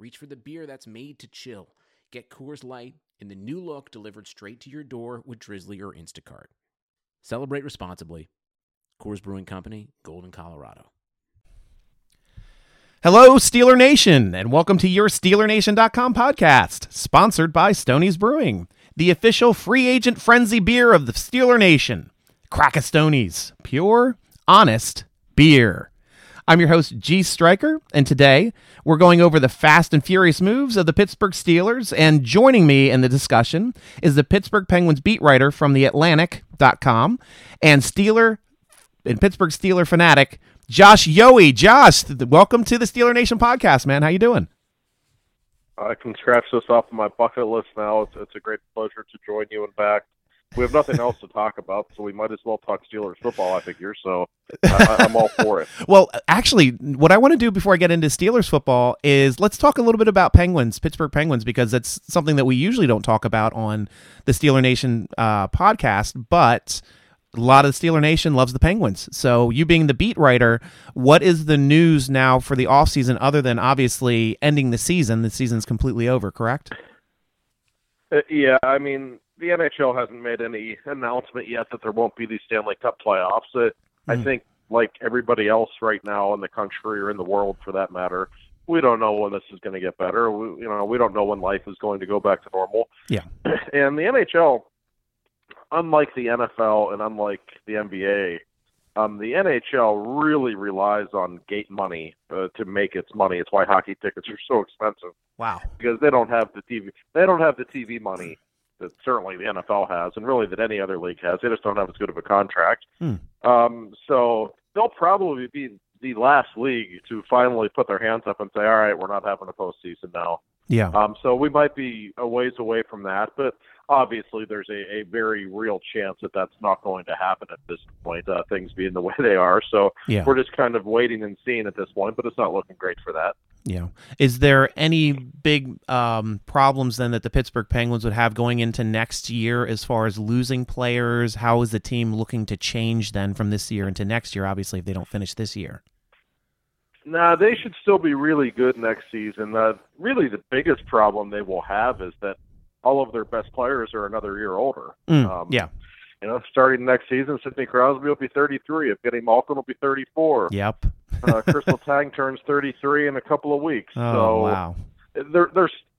reach for the beer that's made to chill. Get Coors Light in the new look delivered straight to your door with Drizzly or Instacart. Celebrate responsibly. Coors Brewing Company, Golden, Colorado. Hello, Steeler Nation, and welcome to your SteelerNation.com podcast, sponsored by Stoney's Brewing, the official free agent frenzy beer of the Steeler Nation. Crack a Stoney's, pure, honest beer. I'm your host, G. Stryker, and today we're going over the fast and furious moves of the Pittsburgh Steelers, and joining me in the discussion is the Pittsburgh Penguins beat writer from TheAtlantic.com and Pittsburgh Steeler fanatic, Josh Yohe. Josh, welcome to the Steeler Nation podcast, man. How you doing? I can scratch this off of my bucket list now. It's a great pleasure to join you, and back. We have nothing else to talk about, so we might as well talk Steelers football, I figure, so I'm all for it. Well, actually, what I want to do before I get into Steelers football is let's talk a little bit about Penguins, Pittsburgh Penguins, because that's something that we usually don't talk about on the Steeler Nation podcast, but a lot of the Steeler Nation loves the Penguins. So you being the beat writer, what is the news now for the offseason other than obviously ending the season? The season's completely over, correct? Yeah, I mean, the NHL hasn't made any announcement yet that there won't be these Stanley Cup playoffs. I think, like everybody else right now in the country or in the world for that matter, we don't know when this is going to get better. We don't know when life is going to go back to normal. Yeah. And the NHL, unlike the NFL and unlike the NBA, the NHL really relies on gate money to make its money. It's why hockey tickets are so expensive. Wow. Because they don't have the TV. They don't have the TV money that certainly the NFL has, and really that any other league has. They just don't have as good of a contract. So they'll probably be the last league to finally put their hands up and say, all right, we're not having a postseason now. Yeah. So we might be a ways away from that, but obviously there's a very real chance that that's not going to happen at this point, things being the way they are. So we're just kind of waiting and seeing at this point, but it's not looking great for that. Yeah. Is there any big problems then that the Pittsburgh Penguins would have going into next year as far as losing players? How is the team looking to change then from this year into next year, obviously, if they don't finish this year? Nah, they should still be really good next season. Really, the biggest problem they will have is that all of their best players are another year older. You know, starting next season, Sidney Crosby will be 33. If getting Malkin will be 34. Yep. Crystal Tang turns 33 in a couple of weeks. Oh, so wow.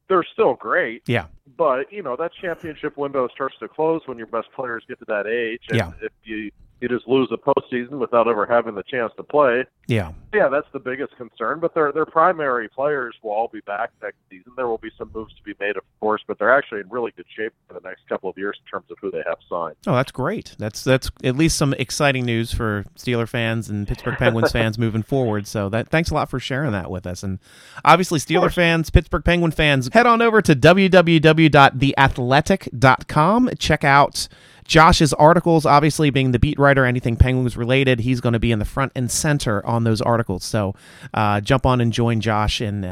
They're still great. Yeah. But, you know, that championship window starts to close when your best players get to that age. And if you just lose a postseason without ever having the chance to play. Yeah. Yeah, that's the biggest concern. But their primary players will all be back next season. There will be some moves to be made, of course, but they're actually in really good shape for the next couple of years in terms of who they have signed. Oh, that's great. That's at least some exciting news for Steeler fans and Pittsburgh Penguins fans moving forward. So thanks a lot for sharing that with us. And obviously, Steeler fans, Pittsburgh Penguin fans, head on over to www.theathletic.com. Check out Josh's articles, obviously being the beat writer, anything Penguins related, he's going to be in the front and center on those articles. So jump on and join Josh and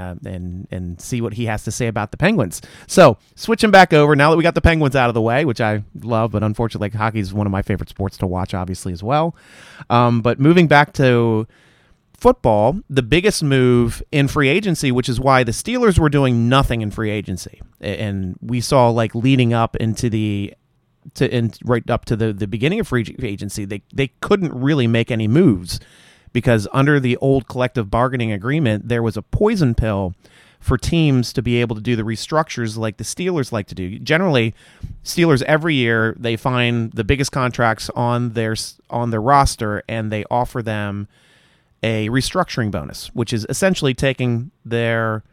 see what he has to say about the Penguins. So switching back over, now that we got the Penguins out of the way, which I love, but unfortunately hockey is one of my favorite sports to watch, obviously, as well. But moving back to football, the biggest move in free agency, which is why the Steelers were doing nothing in free agency. And we saw like leading up into the beginning of free agency, they couldn't really make any moves because under the old collective bargaining agreement, there was a poison pill for teams to be able to do the restructures like the Steelers like to do. Generally, Steelers every year, they find the biggest contracts on their roster and they offer them a restructuring bonus, which is essentially taking their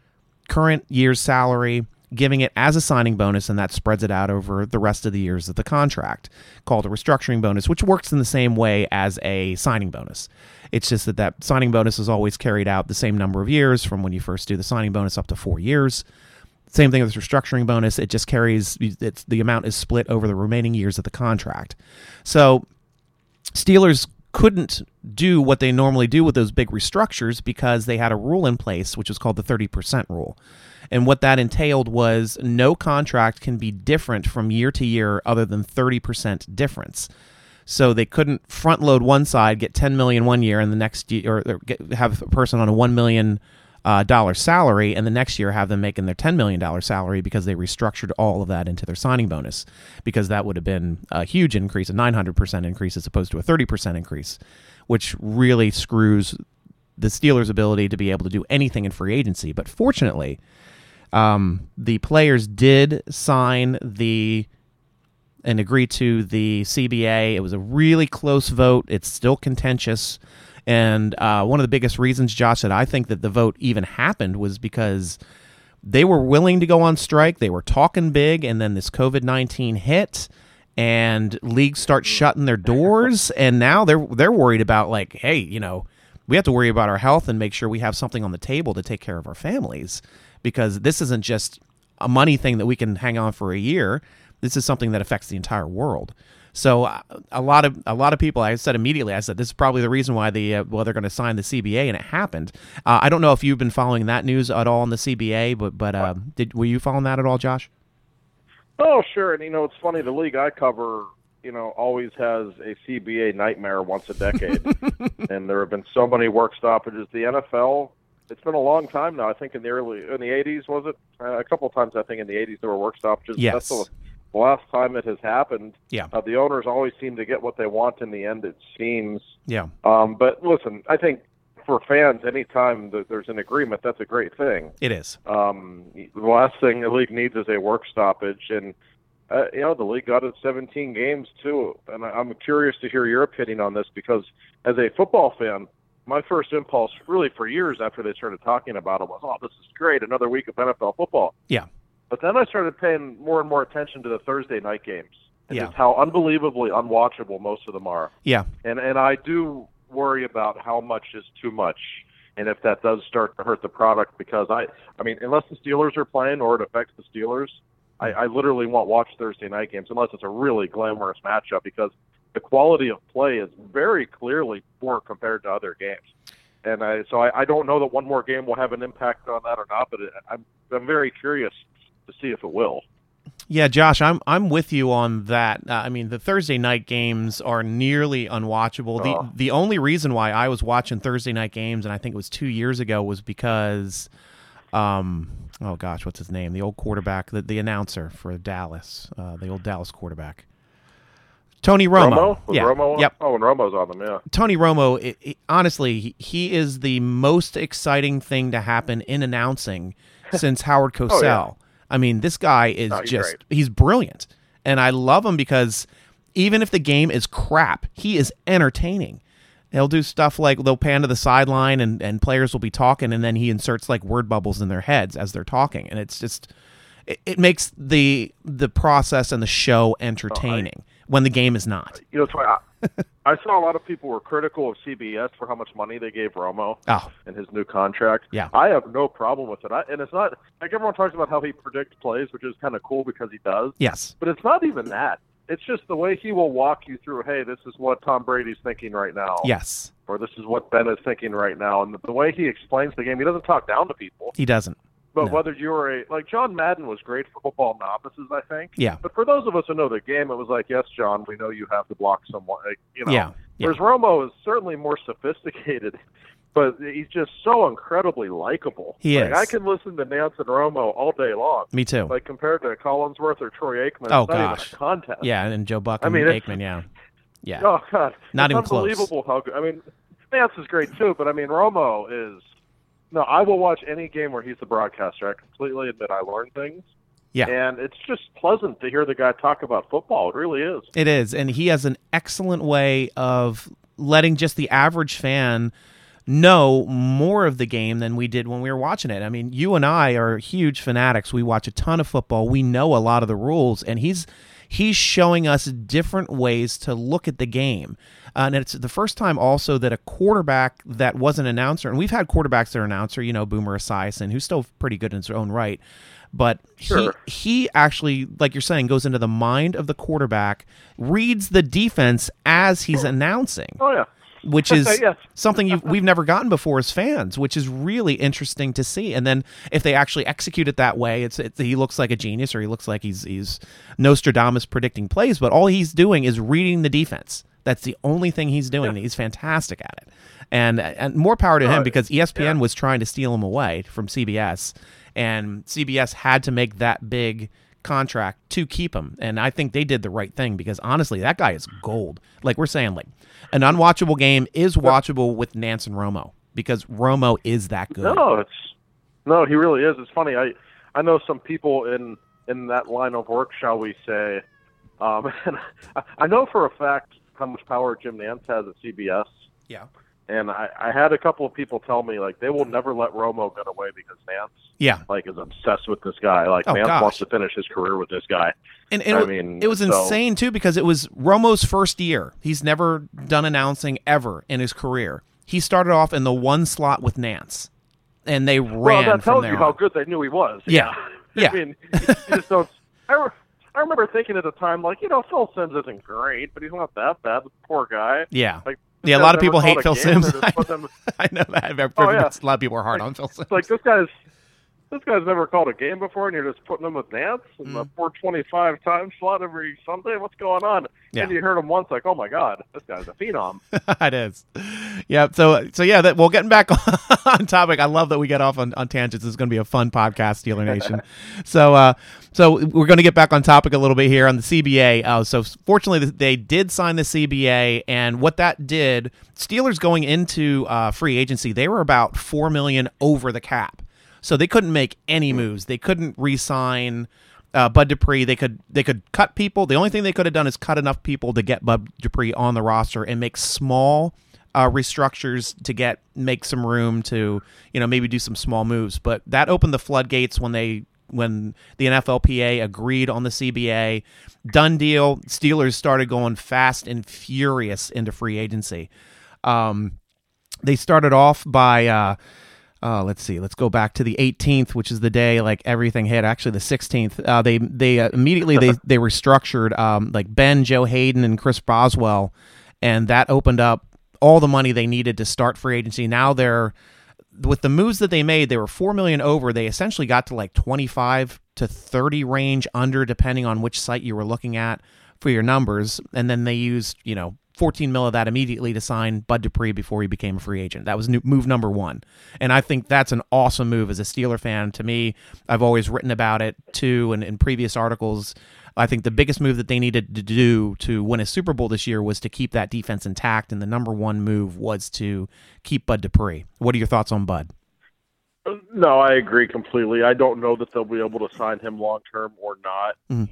current year's salary, giving it as a signing bonus, and that spreads it out over the rest of the years of the contract, called a restructuring bonus, which works in the same way as a signing bonus. It's just that that signing bonus is always carried out the same number of years from when you first do the signing bonus up to 4 years. Same thing with this restructuring bonus. It just carries, it's, the amount is split over the remaining years of the contract. So Steelers couldn't do what they normally do with those big restructures because they had a rule in place, which was called the 30% rule. And what that entailed was no contract can be different from year to year other than 30% difference. So they couldn't front load one side, get $10 million 1 year, and the next year, or have a person on a $1 million salary, and the next year have them making their $10 million salary, because they restructured all of that into their signing bonus, because that would have been a huge increase, a 900% increase as opposed to a 30% increase, which really screws the Steelers' ability to be able to do anything in free agency. But fortunately, the players did sign and agree to the CBA. It was a really close vote. It's still contentious. And one of the biggest reasons, Josh, that I think that the vote even happened was because they were willing to go on strike. They were talking big, and then this COVID-19 hit, and leagues start shutting their doors. And now they're worried about, like, hey, you know, we have to worry about our health and make sure we have something on the table to take care of our families, because this isn't just a money thing that we can hang on for a year. This is something that affects the entire world. So a lot of people, I said this is probably the reason why they're going to sign the CBA, and it happened. I don't know if you've been following that news at all in the CBA, but were you following that at all, Josh? Oh, sure. And you know, it's funny, the league I cover, you know, always has a CBA nightmare once a decade, and there have been so many work stoppages. The NFL, it's been a long time now. I think in the 80s, was it? A couple of times, I think in the 80s there were work stoppages. Yes. That's the last time it has happened. Yeah. The owners always seem to get what they want in the end, it seems. Yeah. But listen, I think for fans, anytime there's an agreement, that's a great thing. It is. The last thing the league needs is a work stoppage. And, you know, the league got it 17 games, too. And I'm curious to hear your opinion on this, because as a football fan, my first impulse, really for years after they started talking about it, was, oh, this is great, another week of NFL football. Yeah. But then I started paying more and more attention to the Thursday night games, and just how unbelievably unwatchable most of them are. Yeah. And I do worry about how much is too much, and if that does start to hurt the product, because I mean, unless the Steelers are playing or it affects the Steelers, I literally won't watch Thursday night games unless it's a really glamorous matchup, because the quality of play is very clearly poor compared to other games. And I don't know that one more game will have an impact on that or not, but I'm very curious to see if it will. Yeah, Josh, I'm with you on that. I mean, the Thursday night games are nearly unwatchable. The only reason why I was watching Thursday night games, and I think it was 2 years ago, was because, oh gosh, what's his name? The old quarterback, the announcer for Dallas, the old Dallas quarterback. Tony Romo. Romo? Yeah. Romo? Yep. Oh, and Romo's on them, yeah. Tony Romo, honestly, he is the most exciting thing to happen in announcing since Howard Cosell. Oh, yeah. I mean, this guy is just, great. He's brilliant. And I love him because even if the game is crap, he is entertaining. He'll do stuff like they'll pan to the sideline and players will be talking, and then he inserts like word bubbles in their heads as they're talking. And it's just, it makes the process and the show entertaining when the game is not. You know, Troy, I saw a lot of people were critical of CBS for how much money they gave Romo and his new contract. Yeah. I have no problem with it. And it's not, like, everyone talks about how he predicts plays, which is kind of cool because he does. Yes. But it's not even that. It's just the way he will walk you through, hey, this is what Tom Brady's thinking right now. Yes. Or this is what Ben is thinking right now. And the way he explains the game, he doesn't talk down to people. He doesn't. But whether you were like, John Madden was great for football novices, I think. Yeah. But for those of us who know the game, it was like, yes, John, we know you have to block someone. Like, you know. Yeah. Whereas Romo is certainly more sophisticated, but he's just so incredibly likable. He is. I can listen to Nantz and Romo all day long. Me too. Like, compared to Collinsworth or Troy Aikman. Oh, gosh. Even a contest. Yeah, and Joe Buck and Aikman, yeah. Oh, God. Not even close. It's unbelievable how good. I mean, Nantz is great, too, but, I mean, Romo is... No, I will watch any game where he's the broadcaster. I completely admit I learn things. Yeah. And it's just pleasant to hear the guy talk about football. It really is. It is. And he has an excellent way of letting just the average fan know more of the game than we did when we were watching it. I mean, you and I are huge fanatics. We watch a ton of football. We know a lot of the rules, and he's showing us different ways to look at the game. And it's the first time also that a quarterback that was an announcer, and we've had quarterbacks that are announcer, you know, Boomer Esiason, who's still pretty good in his own right. But sure, he actually, like you're saying, goes into the mind of the quarterback, reads the defense as he's announcing. Oh, yeah. Which is yes, something we've never gotten before as fans, which is really interesting to see. And then if they actually execute it that way, he looks like a genius, or he looks like he's Nostradamus predicting plays. But all he's doing is reading the defense. That's the only thing he's doing. Yeah. He's fantastic at it. And more power to him, because ESPN was trying to steal him away from CBS. And CBS had to make that big contract to keep him, and I think they did the right thing, because honestly, that guy is gold. Like we're saying, like an unwatchable game is watchable with Nantz and Romo, because Romo is that good. No, he really is. It's funny. I know some people in that line of work, shall we say, and I know for a fact how much power Jim Nantz has at CBS. Yeah. And I had a couple of people tell me, like, they will never let Romo get away because Nantz is obsessed with this guy. Like, Nantz wants to finish his career with this guy. And it was insane, too, because it was Romo's first year. He's never done announcing ever in his career. He started off in the one slot with Nantz, and they ran that tells you how good they knew he was. Yeah. I mean, you just don't... I remember thinking at the time, like, you know, Phil Simms isn't great, but he's not that bad. Poor guy. Yeah. Like, yeah, a lot of people hate Phil Simms. I know that. A lot of people are hard on Phil Simms. Like, this guy's never called a game before, and you're just putting him with Nantz in the 425 time slot every Sunday. What's going on? Yeah. And you heard him once, like, oh my God, this guy's a phenom. It is. Yeah. So yeah. Well, getting back on topic, I love that we get off on tangents. This is going to be a fun podcast, Steeler Nation. So we're going to get back on topic a little bit here on the CBA. So fortunately, they did sign the CBA, and what that did, Steelers going into free agency, they were about $4 million over the cap. So they couldn't make any moves. They couldn't re-sign Bud Dupree. They could cut people. The only thing they could have done is cut enough people to get Bud Dupree on the roster and make small restructures to make some room to, you know, maybe do some small moves. But that opened the floodgates when the NFLPA agreed on the CBA. Done deal. Steelers started going fast and furious into free agency. They started off by. Let's see. Let's go back to the 18th, which is the day like everything hit. Actually, the 16th. They immediately they were structured like Ben, Joe Hayden, and Chris Boswell, and that opened up all the money they needed to start free agency. Now they're with the moves that they made. They were $4 million over. They essentially got to like 25 to 30 range under, depending on which site you were looking at for your numbers, and then they used $14 million of that immediately to sign Bud Dupree before he became a free agent. That was move number one. And I think that's an awesome move as a Steeler fan. To me, I've always written about it, too, and in previous articles. I think the biggest move that they needed to do to win a Super Bowl this year was to keep that defense intact, and the number one move was to keep Bud Dupree. What are your thoughts on Bud? No, I agree completely. I don't know that they'll be able to sign him long-term or not. Mm-hmm.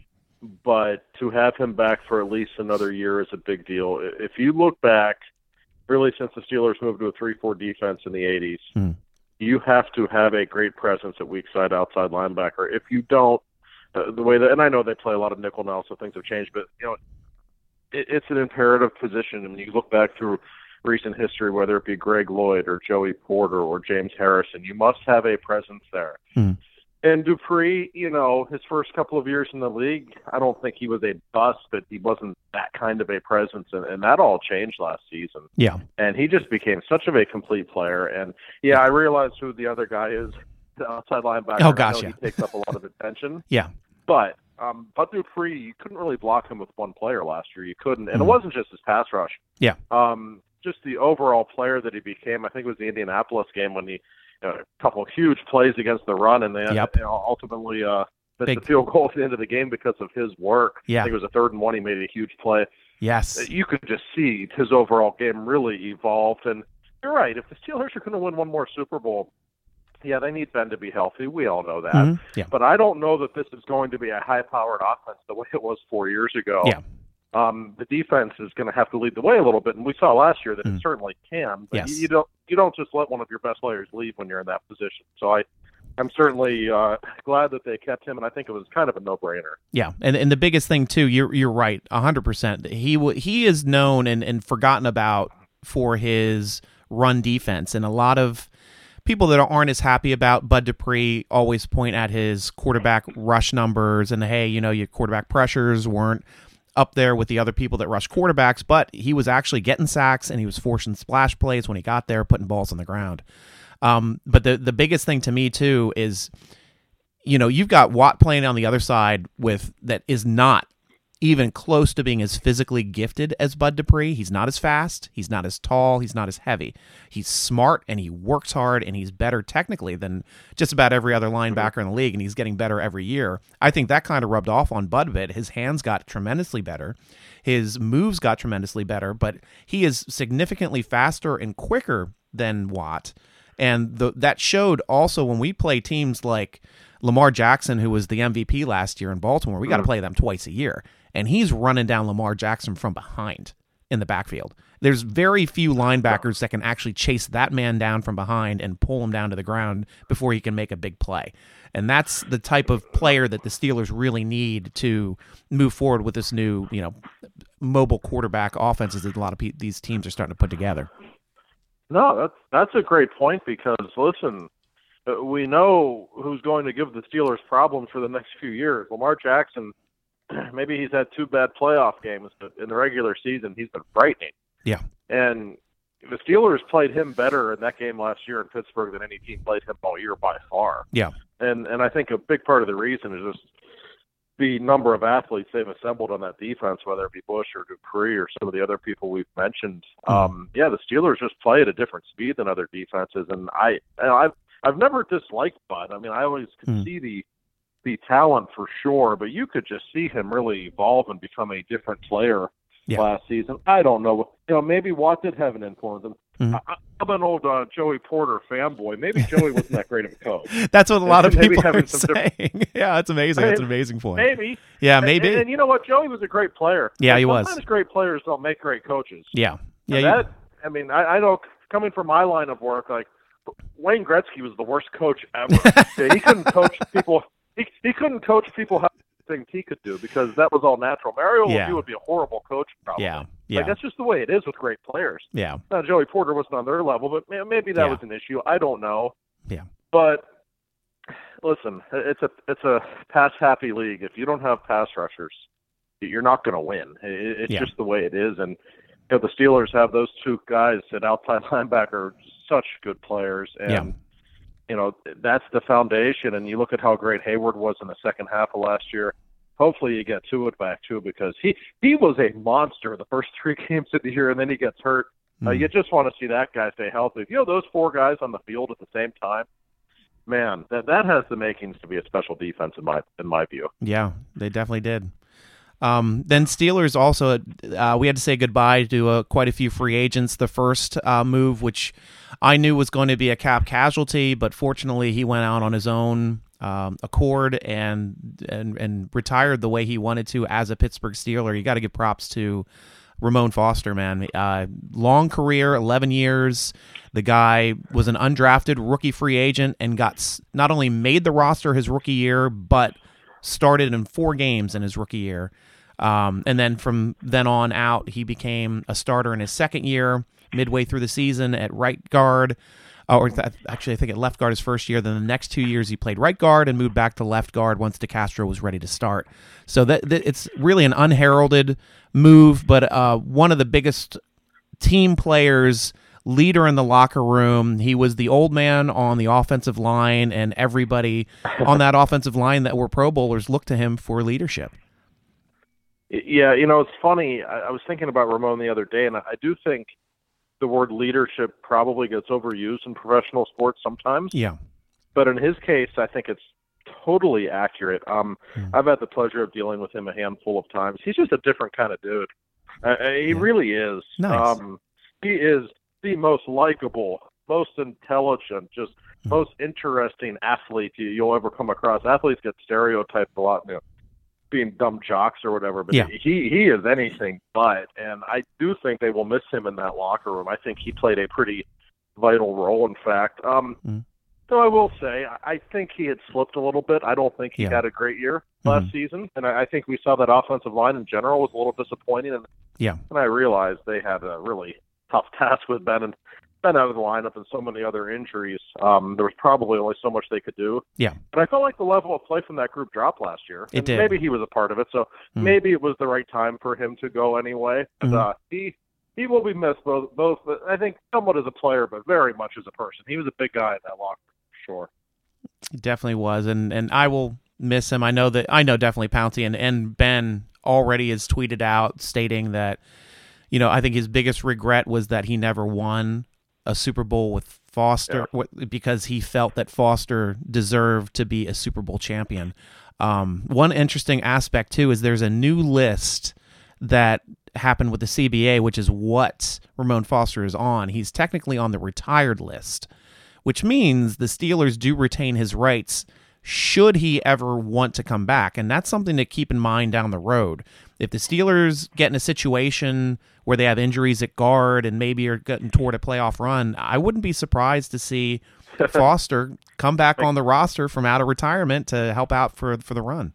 But to have him back for at least another year is a big deal. If you look back, really since the Steelers moved to a 3-4 defense in the 80s, you have to have a great presence at weak side outside linebacker. If you don't, the way that, and I know they play a lot of nickel now, so things have changed, but it's an imperative position. And when you look back through recent history, whether it be Greg Lloyd or Joey Porter or James Harrison, you must have a presence there. Mm. And Dupree, his first couple of years in the league, I don't think he was a bust, but he wasn't that kind of a presence, and that all changed last season. Yeah. And he just became such of a complete player. And, I realized who the other guy is, the outside linebacker. Oh, gosh, he takes up a lot of attention. Yeah. But Dupree, you couldn't really block him with one player last year. You couldn't. And it wasn't just his pass rush. Yeah. Just the overall player that he became. I think it was the Indianapolis game when he – a couple of huge plays against the run, and then ultimately missed the field goal at the end of the game because of his work. Yeah. I think it was a 3rd and 1. He made a huge play. Yes. You could just see his overall game really evolved. And you're right. If the Steelers are going to win one more Super Bowl, they need Ben to be healthy. We all know that. Mm-hmm. Yeah. But I don't know that this is going to be a high-powered offense the way it was 4 years ago. Yeah. the defense is going to have to lead the way a little bit. And we saw last year that it certainly can. But yes. you don't just let one of your best players leave when you're in that position. So I'm certainly glad that they kept him, and I think it was kind of a no-brainer. Yeah, and the biggest thing, too, you're right, 100%. He is known and forgotten about for his run defense, and a lot of people that aren't as happy about Bud Dupree always point at his quarterback rush numbers and, hey, your quarterback pressures weren't up there with the other people that rush quarterbacks, but he was actually getting sacks, and he was forcing splash plays when he got there, putting balls on the ground. But the biggest thing to me, too, is, you've got Watt playing on the other side with that is not even close to being as physically gifted as Bud Dupree. He's not as fast. He's not as tall. He's not as heavy. He's smart, and he works hard, and he's better technically than just about every other linebacker in the league, and he's getting better every year. I think that kind of rubbed off on Bud a bit. His hands got tremendously better. His moves got tremendously better, but he is significantly faster and quicker than Watt. And that showed also when we play teams like Lamar Jackson, who was the MVP last year in Baltimore. We got to play them twice a year. And he's running down Lamar Jackson from behind in the backfield. There's very few linebackers that can actually chase that man down from behind and pull him down to the ground before he can make a big play. And that's the type of player that the Steelers really need to move forward with this new, mobile quarterback offenses that a lot of these teams are starting to put together. No, that's a great point because, listen, we know who's going to give the Steelers problems for the next few years. Lamar Jackson, maybe he's had two bad playoff games, but in the regular season, he's been frightening. Yeah. And the Steelers played him better in that game last year in Pittsburgh than any team played him all year by far. Yeah. And I think a big part of the reason is just the number of athletes they've assembled on that defense, whether it be Bush or Dupree or some of the other people we've mentioned. The Steelers just play at a different speed than other defenses, and I've never disliked Bud. I mean, I always could see the talent for sure, but you could just see him really evolve and become a different player last season. I don't know. Maybe Watt did have an influence. I'm an old Joey Porter fanboy. Maybe Joey wasn't that great of a coach. That's what a lot of people are saying. Yeah, that's amazing. That's an amazing point. Maybe. Yeah, maybe. And you know what? Joey was a great player. Yeah, he was. Sometimes great players don't make great coaches. Yeah. I know, coming from my line of work, like, Wayne Gretzky was the worst coach ever. He couldn't coach people. He couldn't coach people how things he could do because that was all natural. Mario Lemieux would be a horrible coach probably. Yeah. Like, that's just the way it is with great players. Yeah. Now, Joey Porter wasn't on their level, but maybe that was an issue. I don't know. Yeah. But listen, it's a pass-happy league. If you don't have pass rushers, you're not going to win. It's just the way it is. And the Steelers have those two guys at outside linebacker, such good players. And that's the foundation, and you look at how great Heyward was in the second half of last year. Hopefully you get Tuitt back, too, because he was a monster the first three games of the year, and then he gets hurt. You just want to see that guy stay healthy. If you have those four guys on the field at the same time, man, that has the makings to be a special defense in my view. Yeah, they definitely did. Then Steelers also, we had to say goodbye to quite a few free agents. The first move, which I knew was going to be a cap casualty, but fortunately he went out on his own accord and retired the way he wanted to as a Pittsburgh Steeler. You got to give props to Ramon Foster, man. Long career, 11 years. The guy was an undrafted rookie free agent and got not only made the roster his rookie year, but started in 4 games in his rookie year. And then from then on out, he became a starter in his second year, midway through the season at right guard. I think at left guard his first year. Then the next 2 years, he played right guard and moved back to left guard once DeCastro was ready to start. So that it's really an unheralded move, but one of the biggest team players, leader in the locker room. He was the old man on the offensive line, and everybody on that offensive line that were Pro Bowlers looked to him for leadership. Yeah, it's funny. I was thinking about Ramon the other day, and I do think the word leadership probably gets overused in professional sports sometimes. Yeah. But in his case, I think it's totally accurate. I've had the pleasure of dealing with him a handful of times. He's just a different kind of dude. He really is. Nice. He is the most likable, most intelligent, just most interesting athlete you'll ever come across. Athletes get stereotyped a lot. being dumb jocks or whatever, but he is anything but. And I do think they will miss him in that locker room. I think he played a pretty vital role, in fact. So I will say, I think he had slipped a little bit. I don't think he had a great year last season. And I think we saw that offensive line in general was a little disappointing. And, and I realized they had a really tough task with Ben out of the lineup and so many other injuries. There was probably only so much they could do. Yeah. But I felt like the level of play from that group dropped last year. It did. Maybe he was a part of it, so maybe it was the right time for him to go anyway. And, he will be missed, both, I think, somewhat as a player, but very much as a person. He was a big guy in that locker room, for sure. He definitely was, and I will miss him. I know definitely Pouncey, and Ben already has tweeted out stating that, you know, I think his biggest regret was that he never won a Super Bowl with Foster because he felt that Foster deserved to be a Super Bowl champion. One interesting aspect, too, is there's a new list that happened with the CBA, which is what Ramon Foster is on. He's technically on the retired list, which means the Steelers do retain his rights should he ever want to come back. And that's something to keep in mind down the road. If the Steelers get in a situation where they have injuries at guard and maybe are getting toward a playoff run, I wouldn't be surprised to see Foster come back on the roster from out of retirement to help out for the run.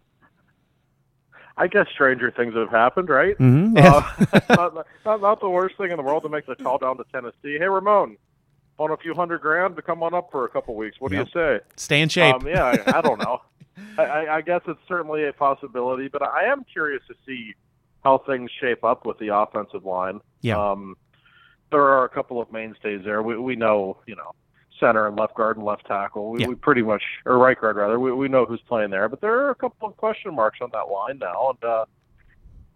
I guess stranger things have happened, right? Not the worst thing in the world to make the call down to Tennessee. Hey, Ramon, on a few $100,000 to come on up for a couple weeks. What do you say? Stay in shape. I don't know. I guess it's certainly a possibility, but I am curious to see how things shape up with the offensive line. There are a couple of mainstays there. We know, you know, center and left guard and left tackle. We pretty much, or right guard rather, we know who's playing there, but there are a couple of question marks on that line now, and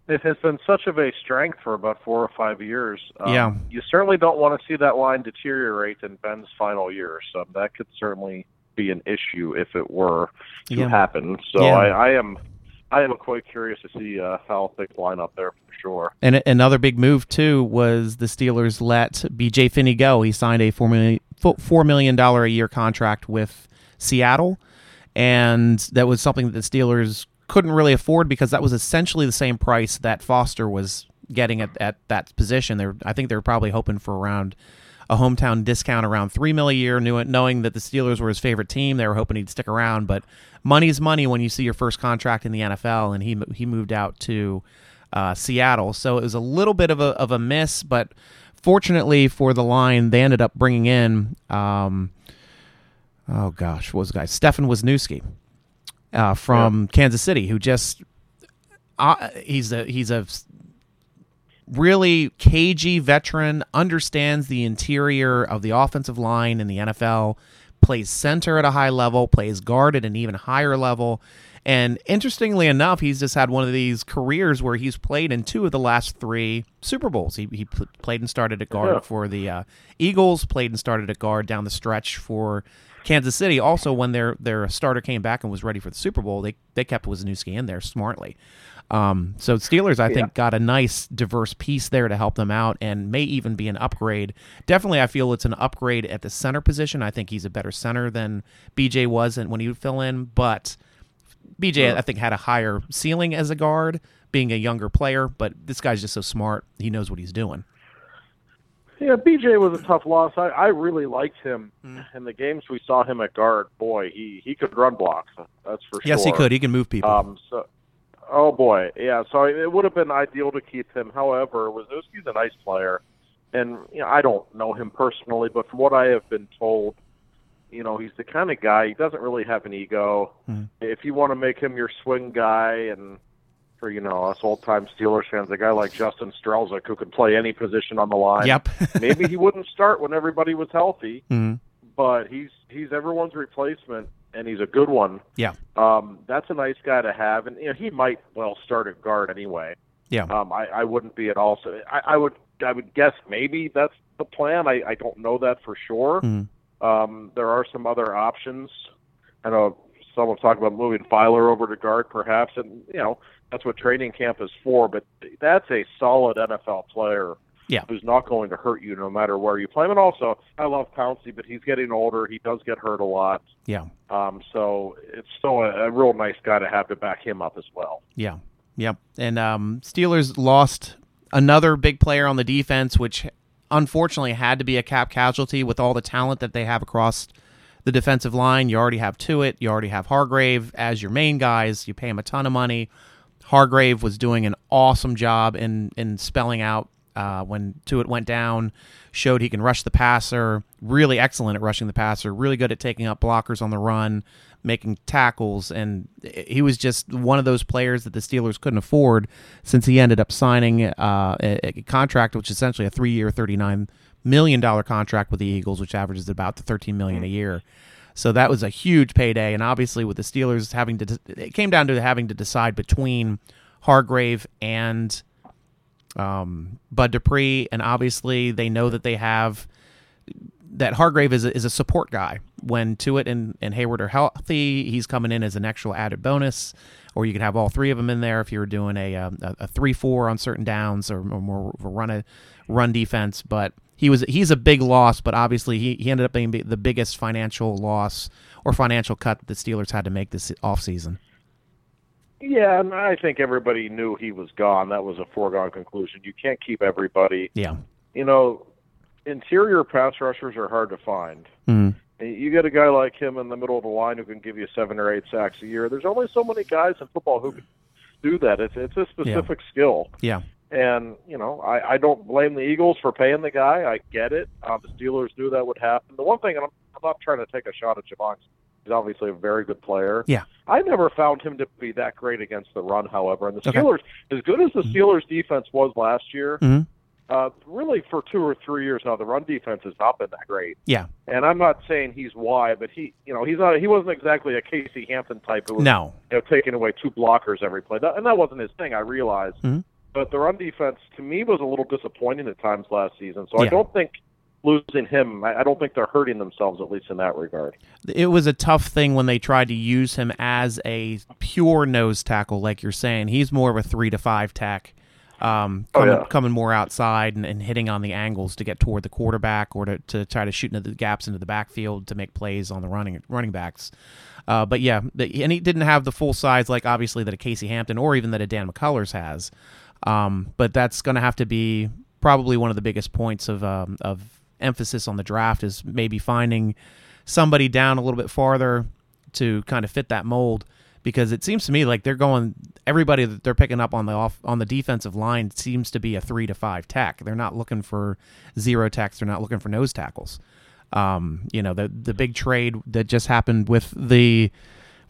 it has been such of a strength for about 4 or 5 years. You certainly don't want to see that line deteriorate in Ben's final year, so that could certainly be an issue if it were to happen. So I am quite curious to see how things line up there for sure. And another big move, too, was the Steelers let B.J. Finney go. He signed a $4 million a year contract with Seattle, and that was something that the Steelers couldn't really afford because that was essentially the same price that Foster was getting at that position. I think they were probably hoping for around a hometown discount around $3 million a year, knowing that the Steelers were his favorite team. They were hoping he'd stick around, but money's money when you see your first contract in the NFL, and he moved out to Seattle. So it was a little bit of a miss, but fortunately for the line, they ended up bringing in, Stefan Wisniewski from Kansas City, who just he's a really cagey veteran, understands the interior of the offensive line in the NFL, plays center at a high level, plays guard at an even higher level. And interestingly enough, he's just had one of these careers where he's played in 2 of the last 3 Super Bowls. He played and started at guard for the Eagles, played and started at guard down the stretch for Kansas City. Also, when their starter came back and was ready for the Super Bowl, they kept Wisniewski in there smartly. So Steelers, I think, got a nice diverse piece there to help them out and may even be an upgrade. Definitely, I feel it's an upgrade at the center position. I think he's a better center than BJ was when he would fill in, but BJ, I think, had a higher ceiling as a guard, being a younger player, but this guy's just so smart. He knows what he's doing. Yeah, BJ was a tough loss. I really liked him. In the games we saw him at guard, boy, he could run blocks. That's for sure. Yes, he could. He can move people. So it would have been ideal to keep him. However, Wisniewski's a nice player, and you know, I don't know him personally, but from what I have been told, you know, he's the kind of guy, he doesn't really have an ego. If you want to make him your swing guy, and for, you know, us old-time Steelers fans, a guy like Justin Strelzik who could play any position on the line, maybe he wouldn't start when everybody was healthy, but he's everyone's replacement. And he's a good one. That's a nice guy to have, and you know, he might well start at guard anyway. I wouldn't be at all. So I would guess maybe that's the plan. I don't know that for sure. There are some other options. I know someone talked about moving Filer over to guard, perhaps, and you know that's what training camp is for. But that's a solid NFL player yeah, who's not going to hurt you no matter where you play him. And also, I love Pouncey, but he's getting older. He does get hurt a lot. Yeah. So it's still a real nice guy to have to back him up as well. Yeah. Yep. And Steelers lost another big player on the defense, which unfortunately had to be a cap casualty with all the talent that they have across the defensive line. You already have Tuitt. You already have Hargrave as your main guys. You pay him a ton of money. Hargrave was doing an awesome job in spelling out when Tuitt went down, showed he can rush the passer, really excellent at rushing the passer, really good at taking up blockers on the run, making tackles, and he was just one of those players that the Steelers couldn't afford since he ended up signing a contract, which is essentially a 3-year, $39 million contract with the Eagals, which averages about $13 million a year. So that was a huge payday, and obviously with the Steelers having to, it came down to having to decide between Hargrave and Bud Dupree, and obviously they know that they have that Hargrave is a support guy. When Tuitt and Heyward are healthy, he's coming in as an extra added bonus, or you could have all three of them in there if you were doing a 3-4 on certain downs or more of a run defense. But he's a big loss, but obviously he ended up being the biggest financial loss or financial cut that the Steelers had to make this offseason. Yeah, and I think everybody knew he was gone. That was a foregone conclusion. You can't keep everybody. Yeah. You know, interior pass rushers are hard to find. Mm. You get a guy like him in the middle of the line who can give you 7 or 8 sacks a year. There's only so many guys in football who can do that. It's a specific skill. Yeah. And, you know, I don't blame the Eagles for paying the guy. I get it. The Steelers knew that would happen. The one thing, and I'm not trying to take a shot at Javon. He's obviously a very good player. Yeah. I never found him to be that great against the run, however. And the Steelers, as good as the Steelers' defense was last year, really for 2 or 3 years now, the run defense has not been that great. Yeah. And I'm not saying he's why, but he wasn't exactly a Casey Hampton type who was taking away 2 blockers every play. And that wasn't his thing, I realized. Mm-hmm. But the run defense, to me, was a little disappointing at times last season. So I don't think losing him, I don't think they're hurting themselves, at least in that regard. It was a tough thing when they tried to use him as a pure nose tackle, like you're saying. He's more of a 3 to 5 tack, coming more outside and hitting on the angles to get toward the quarterback or to try to shoot into the gaps into the backfield to make plays on the running backs. But yeah, and he didn't have the full size, like obviously that a Casey Hampton or even that a Dan McCullers has. But that's going to have to be probably one of the biggest points of emphasis on the draft, is maybe finding somebody down a little bit farther to kind of fit that mold, because it seems to me like everybody that they're picking up on the defensive line seems to be a 3 to 5 tack. They're not looking for 0 tacks. They're not looking for nose tackles. You know, the big trade that just happened with the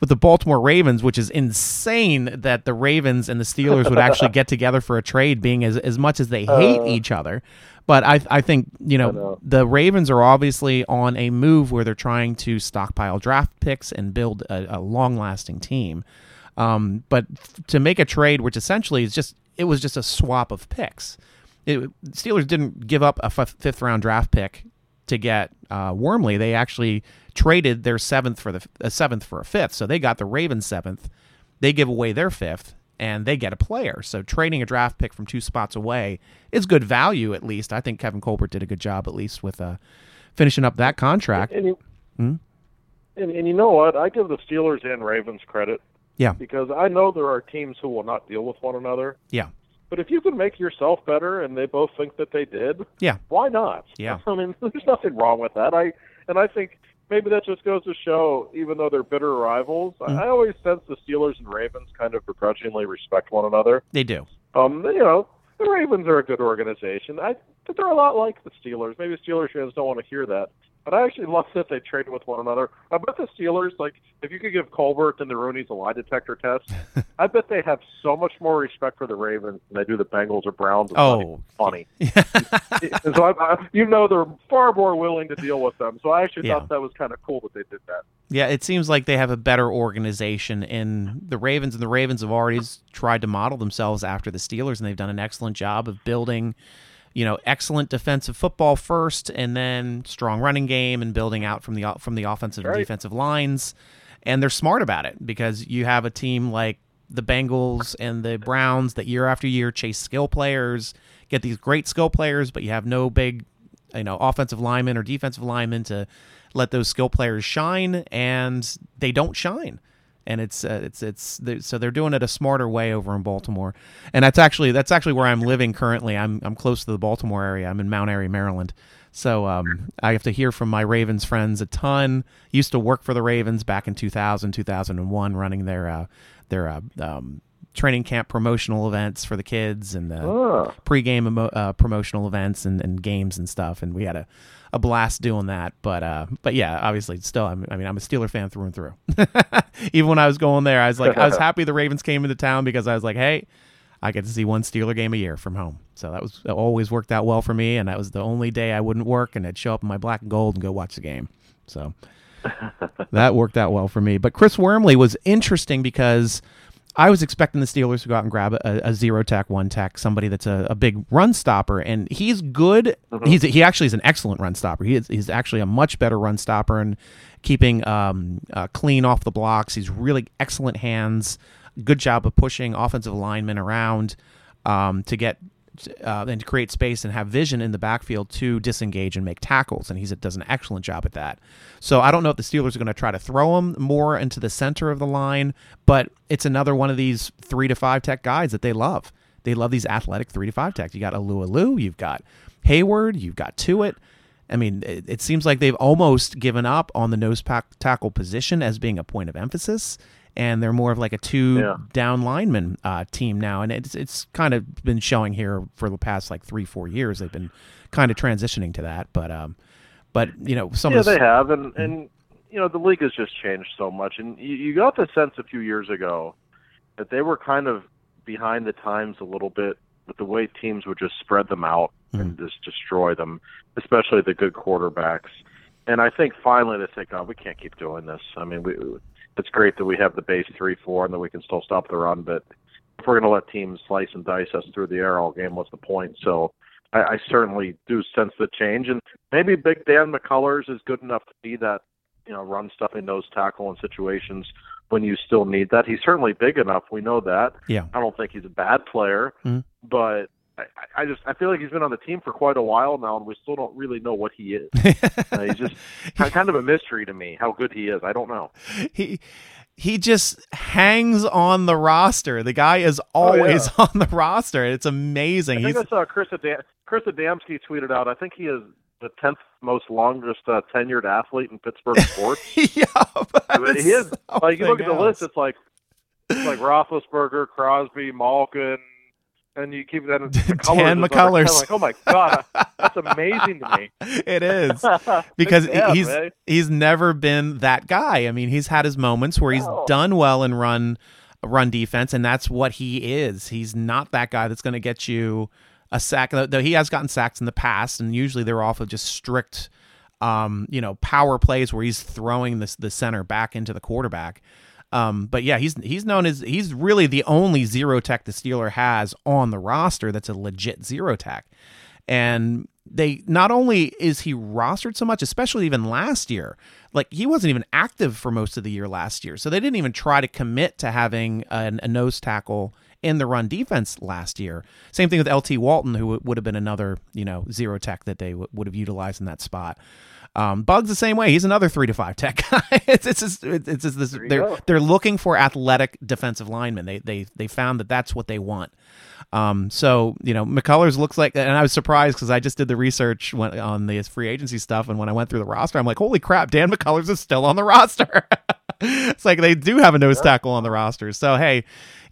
Baltimore Ravens, which is insane that the Ravens and the Steelers would actually get together for a trade, being as much as they hate each other. But I think, you know, the Ravens are obviously on a move where they're trying to stockpile draft picks and build a long-lasting team. But to make a trade, which essentially was just a swap of picks. Steelers didn't give up a fifth-round draft pick to get Wormley. They actually traded their seventh for a 5th, so they got the Ravens 7th. They give away their 5th, and they get a player. So trading a draft pick from 2 spots away is good value, at least. I think Kevin Colbert did a good job, at least, with finishing up that contract. And you know what? I give the Steelers and Ravens credit. Yeah. Because I know there are teams who will not deal with one another. Yeah. But if you can make yourself better, and they both think that they did, why not? Yeah. I mean, there's nothing wrong with that. I think maybe that just goes to show, even though they're bitter rivals, I always sense the Steelers and Ravens kind of begrudgingly respect one another. They do. You know, the Ravens are a good organization. But they're a lot like the Steelers. Maybe Steelers fans don't want to hear that. But I actually love that they trade with one another. I bet the Steelers, like, if you could give Colbert and the Rooney's a lie detector test, I bet they have so much more respect for the Ravens than they do the Bengals or Browns. Funny. And so they're far more willing to deal with them. So I actually thought that was kind of cool that they did that. Yeah, it seems like they have a better organization in the Ravens, and the Ravens have already tried to model themselves after the Steelers, and they've done an excellent job of building, you know, excellent defensive football first, and then strong running game and building out from the offensive and defensive lines. And they're smart about it, because you have a team like the Bengals and the Browns that year after year chase skill players, get these great skill players, but you have no big, offensive linemen or defensive linemen to let those skill players shine, and they don't shine. And so they're doing it a smarter way over in Baltimore, and that's actually where I'm living currently. I'm close to the Baltimore area. I'm in Mount Airy, Maryland. So I have to hear from my Ravens friends a ton. Used to work for the Ravens back in 2000, 2001, running their training camp promotional events for the kids and the pregame promotional events and games and stuff. And we had a blast doing that. But yeah, obviously still, I'm a Steeler fan through and through. Even when I was going there, I was happy the Ravens came into town because I was like, hey, I get to see one Steeler game a year from home. So that always worked out well for me, and that was the only day I wouldn't work, and I'd show up in my black and gold and go watch the game. So that worked out well for me. But Chris Wormley was interesting because I was expecting the Steelers to go out and grab a zero-tech, one-tech, somebody that's a big run stopper, and he's good. Mm-hmm. He actually is an excellent run stopper. He's actually a much better run stopper and keeping clean off the blocks. He's really excellent hands. Good job of pushing offensive linemen around to get and to create space and have vision in the backfield to disengage and make tackles, and he does an excellent job at that. So I don't know if the Steelers are going to try to throw him more into the center of the line, but it's another one of these 3-5 tech guys that they love. They love these athletic 3-5 tech. You got Alualu, you've got Heyward, you've got Tuitt. I mean, it seems like they've almost given up on the nose tackle position as being a point of emphasis, and they're more of like a two-down lineman team now. And it's kind of been showing here for the past, 3-4 years. They've been kind of transitioning to that. But they have. And the league has just changed so much. And you got the sense a few years ago that they were kind of behind the times a little bit with the way teams would just spread them out and just destroy them, especially the good quarterbacks. And I think finally they think, we can't keep doing this. I mean, it's great that we have the base 3-4 and that we can still stop the run, but if we're going to let teams slice and dice us through the air all game, what's the point? So I certainly do sense the change, and maybe Big Dan McCullers is good enough to be that, run stuffing nose tackle in situations when you still need that. He's certainly big enough. We know that. Yeah. I don't think he's a bad player, but I feel like he's been on the team for quite a while now, and we still don't really know what he is. He's just kind of a mystery to me how good he is. I don't know. He just hangs on the roster. The guy is always on the roster. It's amazing. I think I saw Chris Adamski tweeted out, I think he is the 10th most longest tenured athlete in Pittsburgh sports. Yeah, he is. You look at the list, it's like Roethlisberger, Crosby, Malkin, and you keep that in Dan McCullers. Oh my God, that's amazing to me. It is, because he's never been that guy. I mean, he's had his moments where he's done well in run defense, and that's what he is. He's not that guy that's going to get you a sack. Though he has gotten sacks in the past, and usually they're off of just strict, power plays where he's throwing the center back into the quarterback. But yeah, he's known as, he's really the only zero tech the Steeler has on the roster that's a legit zero tech. And they, not only is he rostered so much, especially even last year, he wasn't even active for most of the year last year. So they didn't even try to commit to having a nose tackle in the run defense last year. Same thing with LT Walton, who would have been another, zero tech that they would have utilized in that spot. Bug's the same way. He's another 3-5 tech guy. it's just this. They're looking for athletic defensive linemen. They found that that's what they want. So McCullers looks like, and I was surprised because I just did the research on the free agency stuff, and when I went through the roster, I'm like, holy crap, Dan McCullers is still on the roster. It's like they do have a nose tackle on the roster. So, hey,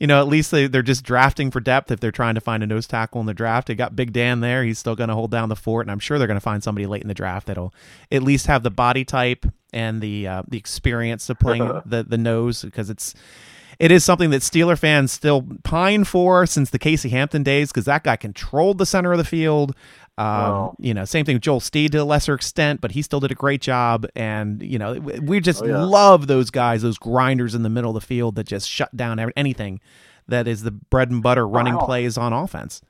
at least they're just drafting for depth if they're trying to find a nose tackle in the draft. They got Big Dan there. He's still going to hold down the fort, and I'm sure they're going to find somebody late in the draft that'll at least have the body type and the experience of playing the nose, because it is something that Steeler fans still pine for since the Casey Hampton days, because that guy controlled the center of the field. Same thing with Joel Steed to a lesser extent, but he still did a great job. And, we just love those guys, those grinders in the middle of the field that just shut down anything that is the bread and butter running plays on offense.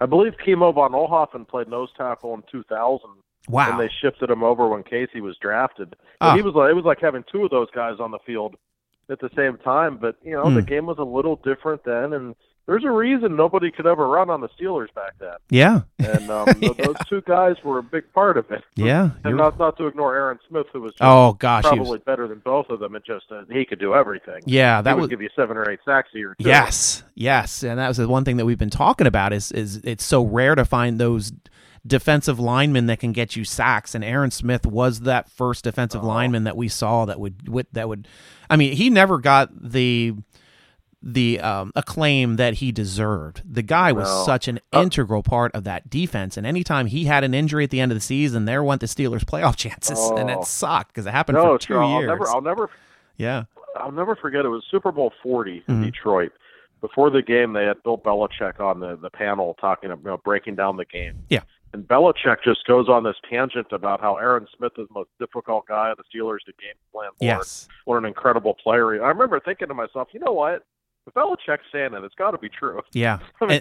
I believe Kimo von Olhoffen played nose tackle in 2000. Wow. And they shifted him over when Casey was drafted. It was like having two of those guys on the field at the same time. But, you know, the game was a little different then, and there's a reason nobody could ever run on the Steelers back then. Yeah. And those two guys were a big part of it. Yeah. And not to ignore Aaron Smith, who was just probably better than both of them, and just he could do everything. Yeah, that would give you 7 or 8 sacks a year. Too. Yes. And that was the one thing that we've been talking about is it's so rare to find those defensive linemen that can get you sacks, and Aaron Smith was that first defensive lineman that we saw that would I mean, he never got the acclaim that he deserved. The guy was such an integral part of that defense, and anytime he had an injury at the end of the season, there went the Steelers' playoff chances, and it sucked because it happened for 2 years. I'll never forget. It was Super Bowl 40 in Detroit. Before the game, they had Bill Belichick on the panel talking about breaking down the game. Yeah. And Belichick just goes on this tangent about how Aaron Smith is the most difficult guy on the Steelers to game plan for. Yes. What an incredible player. I remember thinking to myself, you know what? If Belichick's saying it, it's got to be true. Yeah. I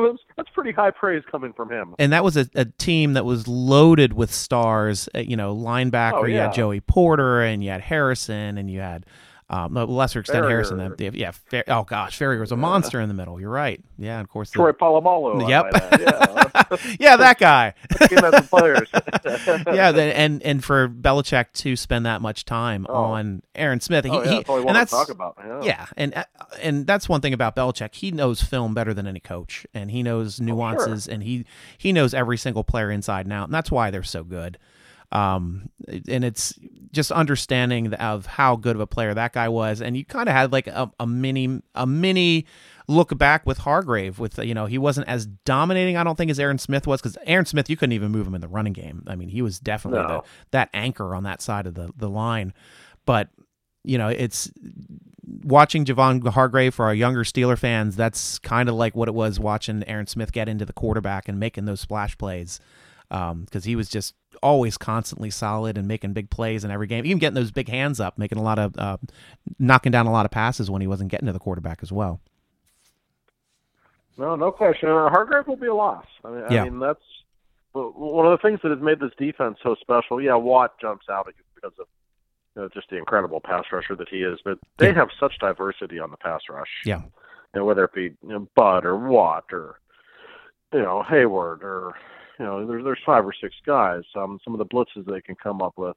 mean, that's pretty high praise coming from him. And that was a team that was loaded with stars, you know, linebacker. You had Joey Porter, and you had Harrison, and you had lesser extent Ferrier. Harrison. Ferrier was a monster in the middle. You're right. Yeah, of course. Troy Polamalu. Yep. Yeah. Yeah, that guy. The players. Yeah, and for Belichick to spend that much time on Aaron Smith, talk about. Yeah. And that's one thing about Belichick. He knows film better than any coach, and he knows nuances, and he knows every single player inside and out, and that's why they're so good. And it's just understanding of how good of a player that guy was. And you kind of had like a mini look back with Hargrave, with, you know, he wasn't as dominating, I don't think, as Aaron Smith was, because Aaron Smith, you couldn't even move him in the running game. I mean, he was definitely that anchor on that side of the line. But, you know, it's watching Javon Hargrave for our younger Steeler fans. That's kind of like what it was watching Aaron Smith get into the quarterback and making those splash plays. Because he was just always constantly solid and making big plays in every game, even getting those big hands up, making a lot of knocking down a lot of passes when he wasn't getting to the quarterback as well. No question. Hargrave will be a loss. I mean, that's one of the things that has made this defense so special. Yeah, Watt jumps out at you because of just the incredible pass rusher that he is, but they have such diversity on the pass rush. Yeah, and whether it be Bud or Watt or Heyward or. There's 5 or 6 guys. Some of the blitzes they can come up with.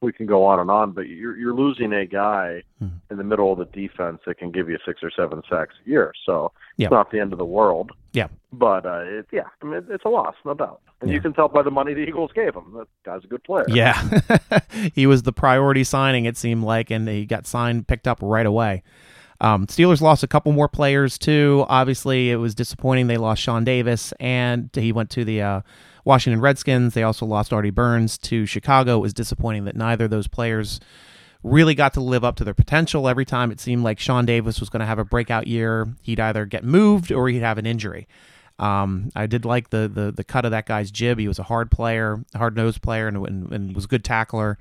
We can go on and on, but you're losing a guy in the middle of the defense that can give you 6 or 7 sacks a year. So it's not the end of the world. Yeah, but it's a loss, no doubt. And you can tell by the money the Eagles gave him. That guy's a good player. Yeah, he was the priority signing, it seemed like, and he got picked up right away. Steelers lost a couple more players too. Obviously, it was disappointing. They lost Sean Davis, and he went to the Washington Redskins. They also lost Artie Burns to Chicago. It was disappointing that neither of those players really got to live up to their potential. Every time it seemed like Sean Davis was going to have a breakout year, he'd either get moved or he'd have an injury. I did like the cut of that guy's jib. He was a hard player, hard-nosed player, and was a good tackler.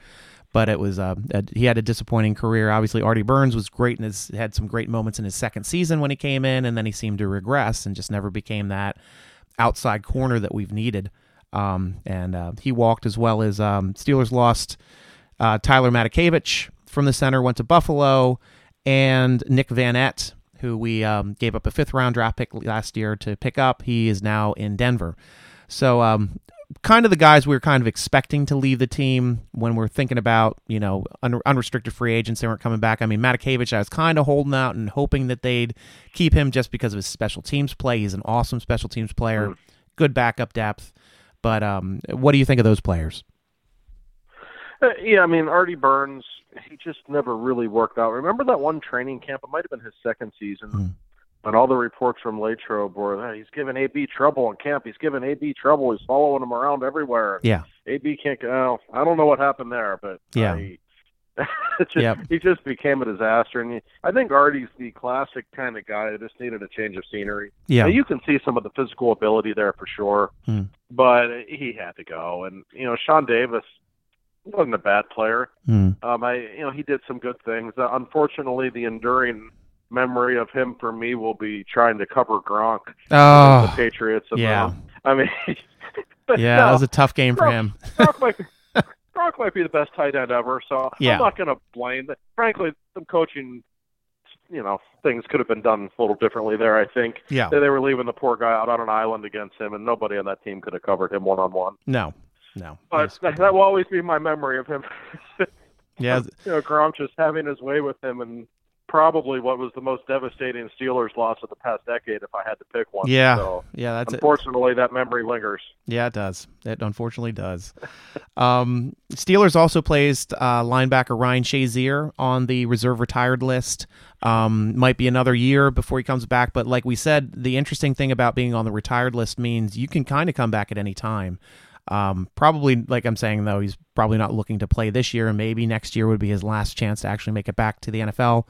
But it was he had a disappointing career. Obviously, Artie Burns was great and had some great moments in his second season when he came in, and then he seemed to regress and just never became that outside corner that we've needed. And he walked, as well as Steelers lost Tyler Matakavich from the center, went to Buffalo, and Nick Vanette, who we gave up a 5th-round draft pick last year to pick up. He is now in Denver. So kind of the guys we were kind of expecting to leave the team when we're thinking about, unrestricted free agents. They weren't coming back. I mean, Matakavich, I was kind of holding out and hoping that they'd keep him just because of his special teams play. He's an awesome special teams player, good backup depth. But what do you think of those players? Artie Burns, he just never really worked out. Remember that one training camp? It might have been his second season. And all the reports from Latrobe were, he's giving A.B. trouble in camp. He's giving A.B. trouble. He's following him around everywhere. Yeah. A.B. can't go. I don't know what happened there, but he just became a disaster. And I think Artie's the classic kind of guy that just needed a change of scenery. Yeah. Now, you can see some of the physical ability there for sure, but he had to go. And, Sean Davis wasn't a bad player. He did some good things. Unfortunately, the enduring memory of him for me will be trying to cover Gronk the Patriots. That was a tough game for him. Gronk might, Dak might be the best tight end ever, so yeah. I'm not going to blame that. Frankly, some coaching, you know, things could have been done a little differently there, I think. Yeah. They were leaving the poor guy out on an island against him, and nobody on that team could have covered him one-on-one. No. But that will always be my memory of him. Yeah. You know, Gronk just having his way with him, and probably what was the most devastating Steelers loss of the past decade, if I had to pick one. Yeah, so, yeah. That's unfortunately it. That memory lingers. Yeah, it does. It unfortunately does. Steelers also placed linebacker Ryan Shazier on the reserve retired list. Might be another year before he comes back, but like we said, the interesting thing about being on the retired list means you can kind of come back at any time. Probably, like I'm saying, though, he's probably not looking to play this year, and maybe next year would be his last chance to actually make it back to the NFL.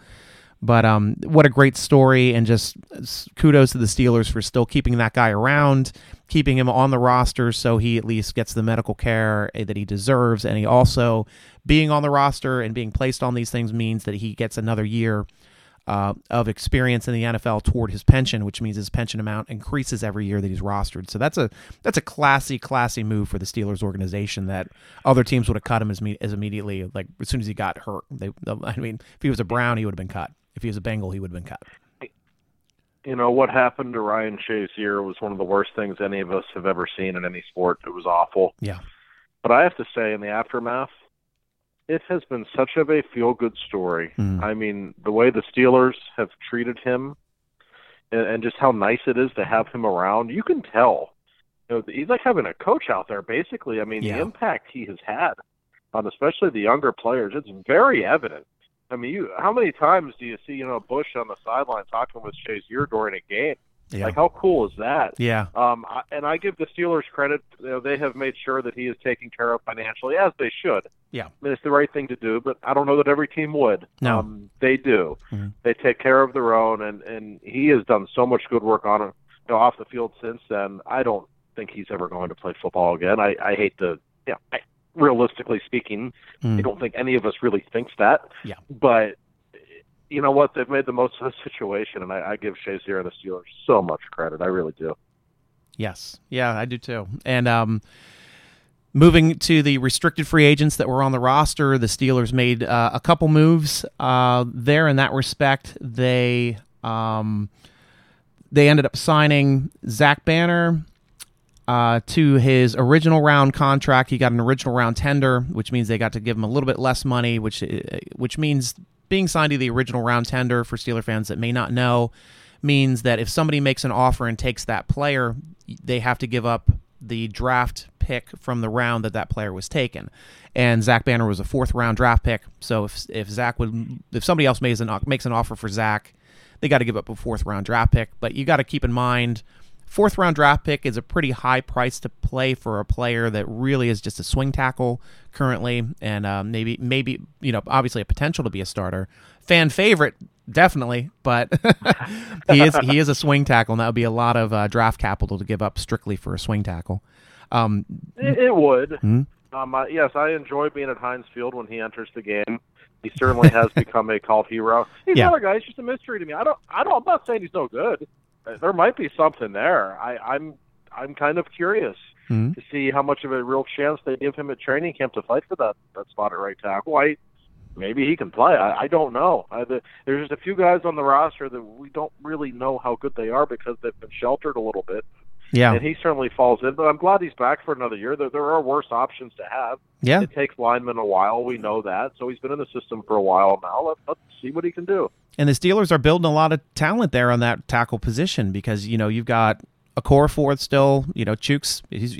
But what a great story, and just kudos to the Steelers for still keeping that guy around, keeping him on the roster so he at least gets the medical care that he deserves. And he also, being on the roster and being placed on these things means that he gets another year of experience in the NFL toward his pension, which means his pension amount increases every year that he's rostered. So that's a classy move for the Steelers organization. That other teams would have cut him as immediately, like as soon as he got hurt. If he was a Brown, he would have been cut. If he was a Bengal, he would have been cut. You know, what happened to Ryan Shazier was one of the worst things any of us have ever seen in any sport. It was awful. Yeah. But I have to say, in the aftermath, it has been such of a feel-good story. Mm. I mean, the way the Steelers have treated him and just how nice it is to have him around, you can tell. You know, he's like having a coach out there, basically. I mean, yeah. The impact he has had on especially the younger players, it's very evident. I mean, how many times do you see, you know, Bush on the sideline talking with Shazier during a game? Yeah. Like, how cool is that? Yeah. And I give the Steelers credit. You know, they have made sure that he is taken care of financially, as they should. Yeah. I mean, it's the right thing to do, but I don't know that every team would. No. They do. Mm-hmm. They take care of their own, and he has done so much good work on it, you know, off the field since then. I don't think he's ever going to play football again. I hate to – yeah. Realistically speaking, I don't think any of us really thinks that. Yeah. But you know what? They've made the most of the situation, and I give Shazier and the Steelers so much credit. I really do. Yes. Yeah, I do too. And moving to the restricted free agents that were on the roster, the Steelers made a couple moves there in that respect. They ended up signing Zach Banner to his original round contract. He got an original round tender, which means they got to give him a little bit less money, which means being signed to the original round tender, for Steeler fans that may not know, means that if somebody makes an offer and takes that player, they have to give up the draft pick from the round that player was taken. And Zach Banner was a fourth round draft pick, so if somebody else makes an offer for Zach, they got to give up a fourth round draft pick. But you got to keep in mind, fourth round draft pick is a pretty high price to play for a player that really is just a swing tackle currently, and maybe you know, obviously a potential to be a starter, fan favorite definitely, but he is a swing tackle, and that would be a lot of draft capital to give up strictly for a swing tackle. It would. Hmm? Yes, I enjoy being at Heinz Field when he enters the game. He certainly has become a cult hero. He's not a guy. He's just a mystery to me. I'm not saying he's no good. There might be something there. I'm kind of curious to see how much of a real chance they give him at training camp to fight for that spot at right tackle. Maybe he can play. I don't know. There's just a few guys on the roster that we don't really know how good they are because they've been sheltered a little bit. Yeah, and he certainly falls in. But I'm glad he's back for another year. There are worse options to have. Yeah, it takes linemen a while. We know that. So he's been in the system for a while now. Let's see what he can do. And the Steelers are building a lot of talent there on that tackle position because, you know, you've got a core forward still. You know, Chooks, he's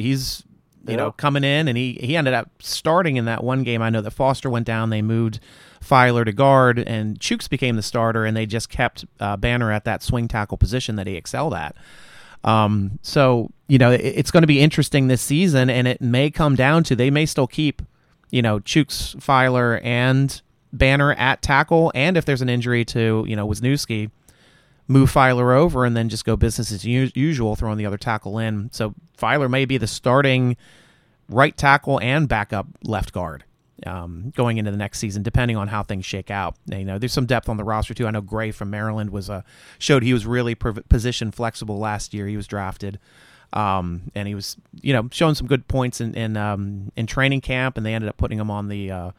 you know, coming in, and he ended up starting in that one game. I know that Foster went down. They moved Filer to guard, and Chooks became the starter, and they just kept Banner at that swing tackle position that he excelled at. So, you know, it's going to be interesting this season, and it may come down to they may still keep, you know, Chooks, Filer, and Banner at tackle, and if there's an injury to, you know, Wisniewski, move Filer over and then just go business as usual, throwing the other tackle in. So Filer may be the starting right tackle and backup left guard going into the next season, depending on how things shake out. You know, there's some depth on the roster too. I know Gray from Maryland showed he was really position flexible last year. He was drafted. And he was, showing some good points in training camp, and they ended up putting him on the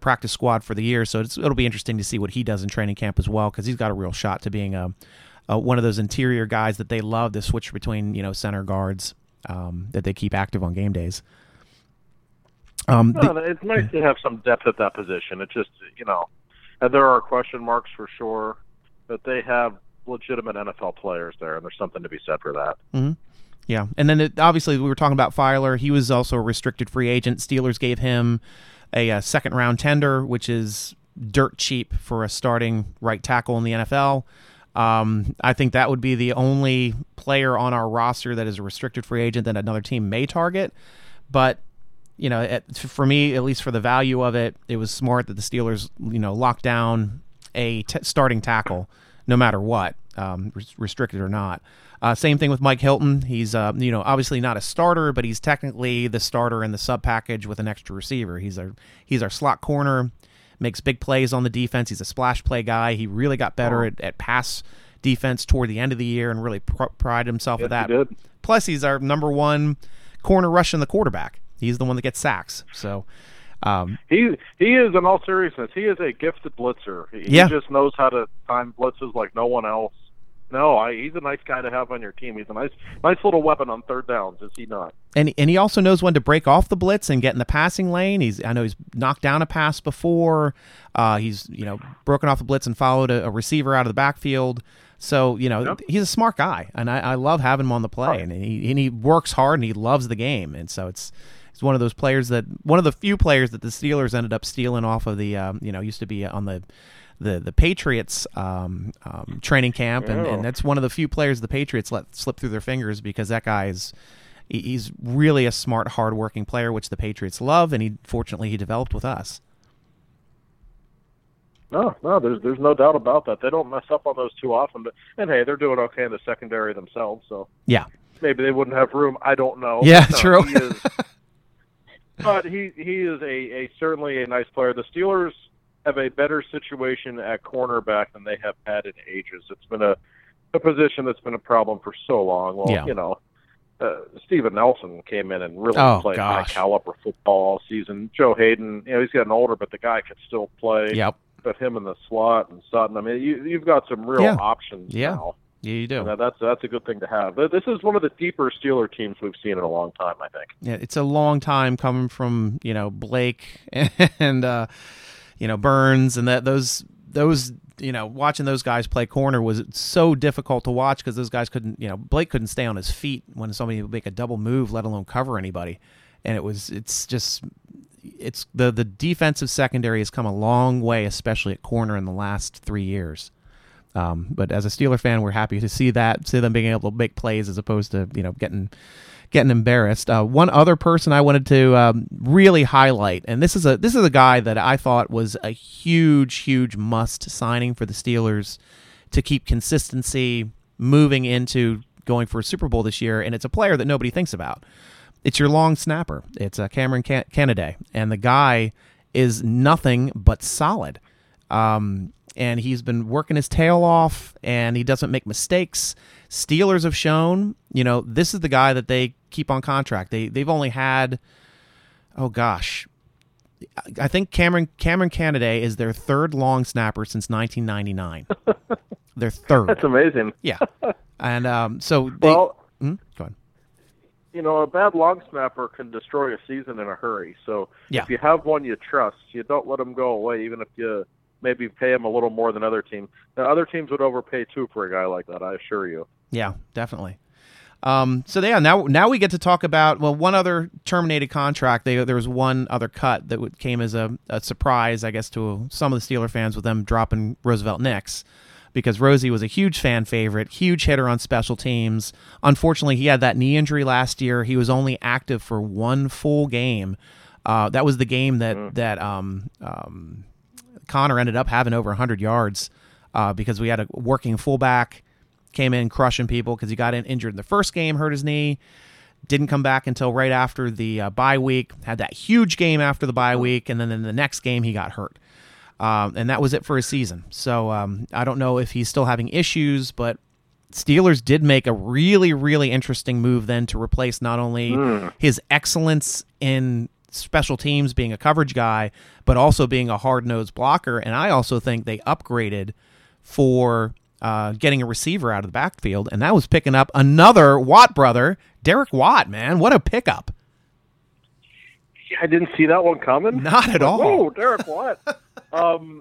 practice squad for the year. So it'll be interesting to see what he does in training camp as well, because he's got a real shot to being one of those interior guys that they love to switch between, center guards that they keep active on game days. It's nice to have some depth at that position. It's just, there are question marks for sure, but they have legitimate NFL players there, and there's something to be said for that. Mm-hmm. Yeah, and then obviously we were talking about Filer. He was also a restricted free agent. Steelers gave him a second-round tender, which is dirt cheap for a starting right tackle in the NFL. I think that would be the only player on our roster that is a restricted free agent that another team may target. But, for me, at least for the value of it, it was smart that the Steelers, locked down a starting tackle no matter what, restricted or not. Same thing with Mike Hilton. He's, obviously not a starter, but he's technically the starter in the sub package with an extra receiver. He's our slot corner, makes big plays on the defense. He's a splash play guy. He really got better at pass defense toward the end of the year and really prided himself at that. He did. Plus, he's our number one corner rushing the quarterback. He's the one that gets sacks. So he is, in all seriousness, he is a gifted blitzer. He just knows how to time blitzes like no one else. No, he's a nice guy to have on your team. He's a nice little weapon on third downs, is he not? And he also knows when to break off the blitz and get in the passing lane. I know he's knocked down a pass before. He's broken off the blitz and followed a receiver out of the backfield. So he's a smart guy, and I love having him on the play. Right. And he works hard, and he loves the game, and so it's one of those players that one of the few players that the Steelers ended up stealing off of the used to be on the Patriots training camp, and that's one of the few players the Patriots let slip through their fingers, because that guy he's really a smart, hardworking player, which the Patriots love, and fortunately he developed with us. No, there's no doubt about that. They don't mess up on those too often, but hey, they're doing okay in the secondary themselves, so yeah, maybe they wouldn't have room. I don't know. Yeah, no, true. But he is certainly a nice player. The Steelers have a better situation at cornerback than they have had in ages. It's been a position that's been a problem for so long. Well, Steven Nelson came in and really played high-caliber football all season. Joe Hayden, he's gotten older, but the guy could still play. Yep. But him in the slot and Sutton, you've got some real options now. Yeah, you do. And that's a good thing to have. This is one of the deeper Steeler teams we've seen in a long time, I think. Yeah, it's a long time coming from, Blake and Burns, and that those watching those guys play corner was so difficult to watch, because those guys couldn't, Blake couldn't stay on his feet when somebody would make a double move, let alone cover anybody. And it's the defensive secondary has come a long way, especially at corner in the last 3 years. But as a Steeler fan, we're happy to see them being able to make plays as opposed to, getting embarrassed. One other person I wanted to really highlight, and this is a guy that I thought was a huge must signing for the Steelers to keep consistency moving into going for a Super Bowl this year, and it's a player that nobody thinks about. It's your long snapper. It's Cameron Canaday, and the guy is nothing but solid. And he's been working his tail off, and he doesn't make mistakes. Steelers have shown, this is the guy that they keep on contract. They've only had, I think Cameron Canaday is their third long snapper since 1999. Their third. That's amazing. Yeah. And go ahead. A bad long snapper can destroy a season in a hurry. So if you have one you trust, you don't let him go away, even if you maybe pay him a little more than other teams. Now, other teams would overpay too for a guy like that, I assure you. Yeah, definitely. Now we get to talk about, one other terminated contract. There was one other cut that came as a surprise, I guess, to some of the Steeler fans, with them dropping Roosevelt Nix, because Rosie was a huge fan favorite, huge hitter on special teams. Unfortunately, he had that knee injury last year. He was only active for one full game. That was the game that Connor ended up having over 100 yards because we had a working fullback, came in crushing people, because he got injured in the first game, hurt his knee, didn't come back until right after the bye week, had that huge game after the bye week, and then in the next game he got hurt. And that was it for his season. So I don't know if he's still having issues, but Steelers did make a really, really interesting move then to replace not only his excellence in special teams, being a coverage guy, but also being a hard-nosed blocker. And I also think they upgraded for getting a receiver out of the backfield, and that was picking up another Watt brother, Derek Watt, man. What a pickup. I didn't see that one coming. Not at all. Whoa, Derek Watt. I've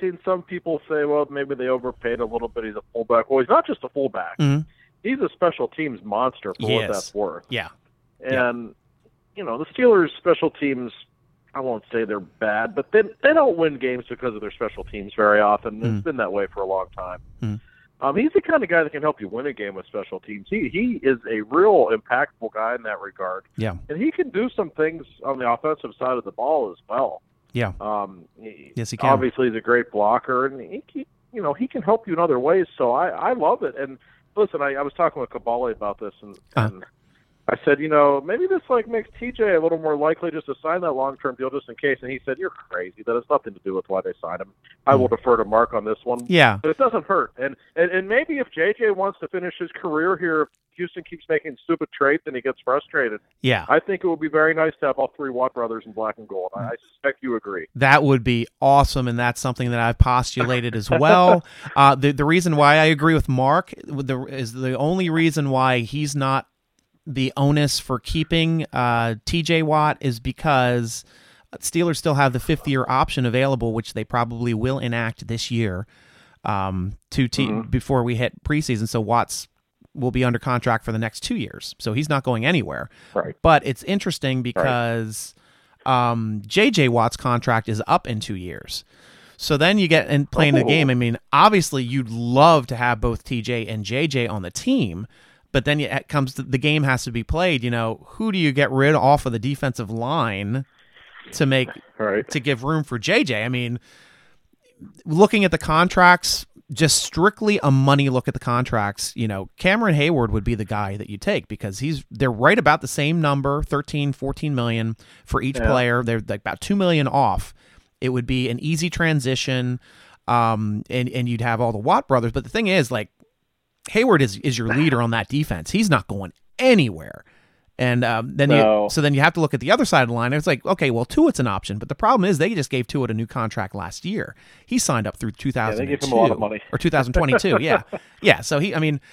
seen some people say, well, maybe they overpaid a little bit. He's a fullback. Well, he's not just a fullback. Mm-hmm. He's a special teams monster for what that's worth. Yeah. And, the Steelers' special teams, I won't say they're bad, but they don't win games because of their special teams very often. Mm-hmm. It's been that way for a long time. Mm-hmm. He's the kind of guy that can help you win a game with special teams. He is a real impactful guy in that regard. Yeah. And he can do some things on the offensive side of the ball as well. Yeah. Yes, he can. Obviously, he's a great blocker, and he can help you in other ways. So I love it. And listen, I was talking with Kabale about this, and I said, maybe this makes TJ a little more likely just to sign that long-term deal just in case. And he said, "You're crazy. That has nothing to do with why they signed him. I will defer to Mark on this one." Yeah, but it doesn't hurt. And maybe if JJ wants to finish his career here, if Houston keeps making stupid trades, then he gets frustrated. Yeah, I think it would be very nice to have all three Watt brothers in black and gold. I suspect you agree. That would be awesome, and that's something that I've postulated as well. The reason why I agree with Mark is the only reason why he's not. The onus for keeping T.J. Watt is because Steelers still have the fifth-year option available, which they probably will enact this year before we hit preseason. So Watts will be under contract for the next 2 years, so he's not going anywhere. Right. But it's interesting because J.J. Watt's contract is up in 2 years. So then you get in playing the game. I mean, obviously you'd love to have both T.J. and J.J. on the team, but then it comes to the game has to be played. Who do you get rid off of the defensive line to make to give room for JJ? I mean, looking at the contracts, just strictly a money look at the contracts. Cameron Heyward would be the guy that you take because they're right about the same number, 13, 14 million for each player. They're about 2 million off. It would be an easy transition, and you'd have all the Watt brothers. But the thing is, Heyward is your leader on that defense. He's not going anywhere. And then you have to look at the other side of the line. It's okay, well, Tuitt's an option, but the problem is they just gave Tuitt a new contract last year. He signed up through 2002. They gave him a lot of money. Or 2022, yeah. Yeah, so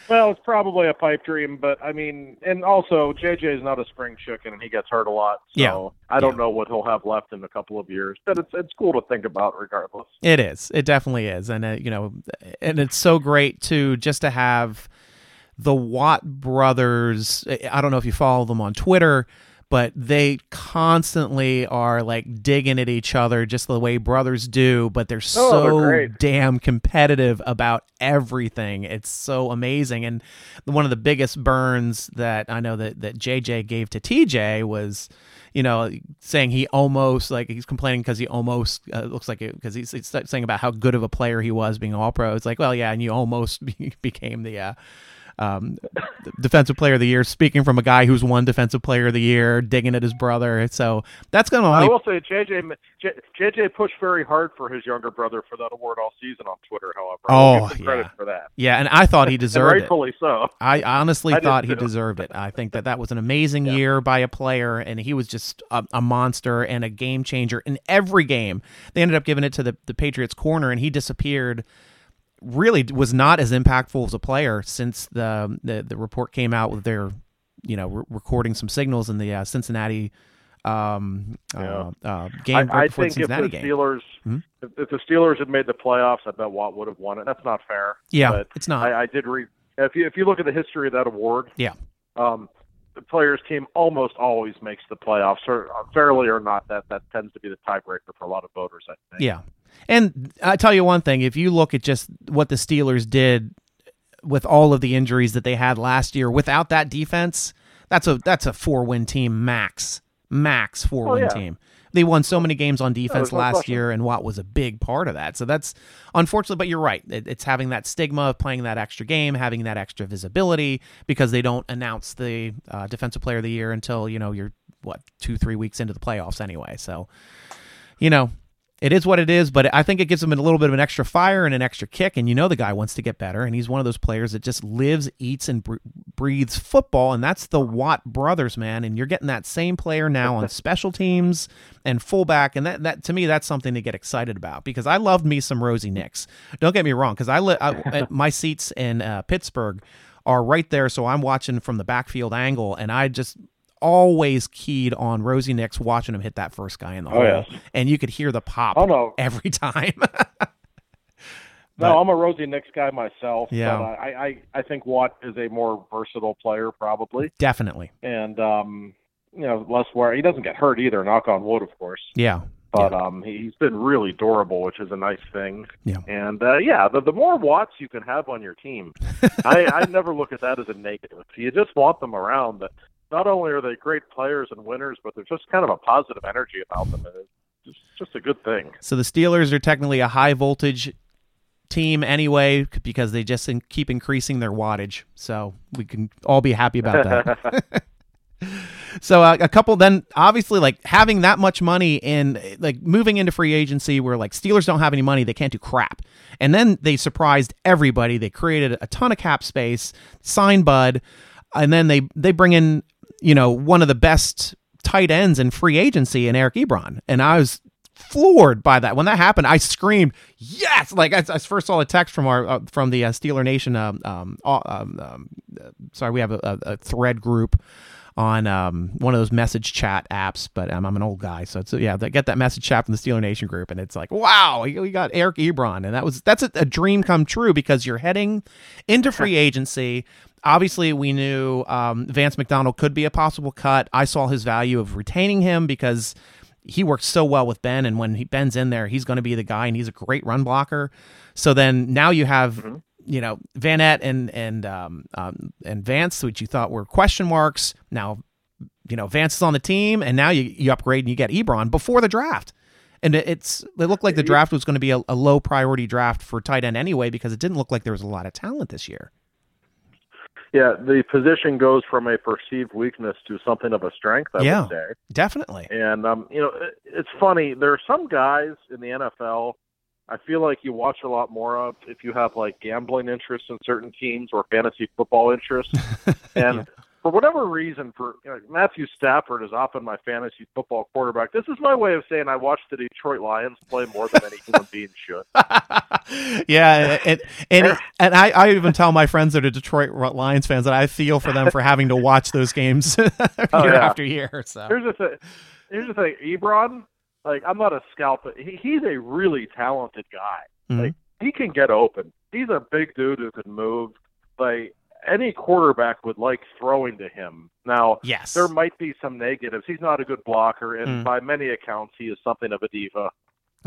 well, it's probably a pipe dream, but and also JJ's not a spring chicken and he gets hurt a lot. So I don't know what he'll have left in a couple of years, but it's cool to think about regardless. It is. It definitely is. And and it's so great too just to have the Watt brothers. I don't know if you follow them on Twitter, but they constantly are digging at each other just the way brothers do, but they're so damn competitive about everything. It's so amazing. And one of the biggest burns that I know that JJ gave to TJ was, saying he almost he's complaining because he almost looks like it because he's saying about how good of a player he was being all pro. It's well, yeah. And you almost became the, defensive player of the year, speaking from a guy who's won defensive player of the year, digging at his brother. So that's going to I will say JJ pushed very hard for his younger brother for that award all season on Twitter, however. I'll give him credit for that. Yeah, and I thought he deserved rightfully it. Rightfully so. I honestly thought he deserved it. I think that was an amazing year by a player, and he was just a monster and a game changer in every game. They ended up giving it to the Patriots corner, and he disappeared. Really was not as impactful as a player since the report came out with their, recording some signals in the Cincinnati game. I think if the Steelers had made the playoffs, I bet Watt would have won it. That's not fair. Yeah, but it's not. I did read if you look at the history of that award. Yeah. The players' team almost always makes the playoffs, or fairly or not. That tends to be the tiebreaker for a lot of voters, I think. Yeah. And I tell you one thing, if you look at just what the Steelers did with all of the injuries that they had last year, without that defense, that's a 4-win team max 4-win team. They won so many games on defense last year, and Watt was a big part of that. So that's unfortunate, but you're right. It's having that stigma of playing that extra game, having that extra visibility, because they don't announce the defensive player of the year until, you're 2-3 weeks into the playoffs anyway. So, it is what it is, but I think it gives him a little bit of an extra fire and an extra kick, and you know the guy wants to get better, and he's one of those players that just lives, eats, and breathes football, and that's the Watt brothers, man, and you're getting that same player now on special teams and fullback, and that to me, that's something to get excited about, because I loved me some Rosie Nix. Don't get me wrong, because my seats in Pittsburgh are right there, so I'm watching from the backfield angle, and I just always keyed on Rosie Nix, watching him hit that first guy in the hole. Yes. And you could hear the pop every time. I'm a Rosie Nix guy myself. Yeah. But I think Watt is a more versatile player, probably. Definitely. And, less wear. He doesn't get hurt either, knock on wood, of course. Yeah. But he's been really durable, which is a nice thing. Yeah. And, the more Watts you can have on your team, I never look at that as a negative. You just want them around. Not only are they great players and winners, but there's just kind of a positive energy about them. It's just a good thing. So the Steelers are technically a high-voltage team anyway, because they just keep increasing their wattage. So we can all be happy about that. So a couple then, obviously, like having that much money in, like moving into free agency where like Steelers don't have any money, they can't do crap. And then they surprised everybody. They created a ton of cap space, signed Bud, and then they bring in, one of the best tight ends in free agency in Eric Ebron. And I was floored by that. When that happened, I screamed, yes! Like, I first saw a text from the Steeler Nation. Sorry, we have a thread group on one of those message chat apps, but I'm an old guy. So, I get that message chat from the Steeler Nation group, and it's like, wow, we got Eric Ebron. And that's a dream come true, because you're heading into free agency. Obviously, we knew Vance McDonald could be a possible cut. I saw his value of retaining him because he worked so well with Ben, and when Ben's in there, he's going to be the guy, and he's a great run blocker. So then now you have, Vanette and Vance, which you thought were question marks. Now, Vance is on the team, and now you upgrade and you get Ebron before the draft. And it looked like the draft was going to be a low priority draft for tight end anyway, because it didn't look like there was a lot of talent this year. Yeah, the position goes from a perceived weakness to something of a strength, I would say. Definitely. And, it's funny. There are some guys in the NFL I feel like you watch a lot more of if you have, like, gambling interests in certain teams or fantasy football interests. And for whatever reason, Matthew Stafford is often my fantasy football quarterback. This is my way of saying I watched the Detroit Lions play more than any human being should. Yeah, and I even tell my friends that are Detroit Lions fans that I feel for them for having to watch those games after year. So here's the thing, Ebron. Like, I'm not a scalper. He's a really talented guy. Mm-hmm. Like, he can get open. He's a big dude who can move. Like, any quarterback would like throwing to him. Now, there might be some negatives. He's not a good blocker, and by many accounts, he is something of a diva.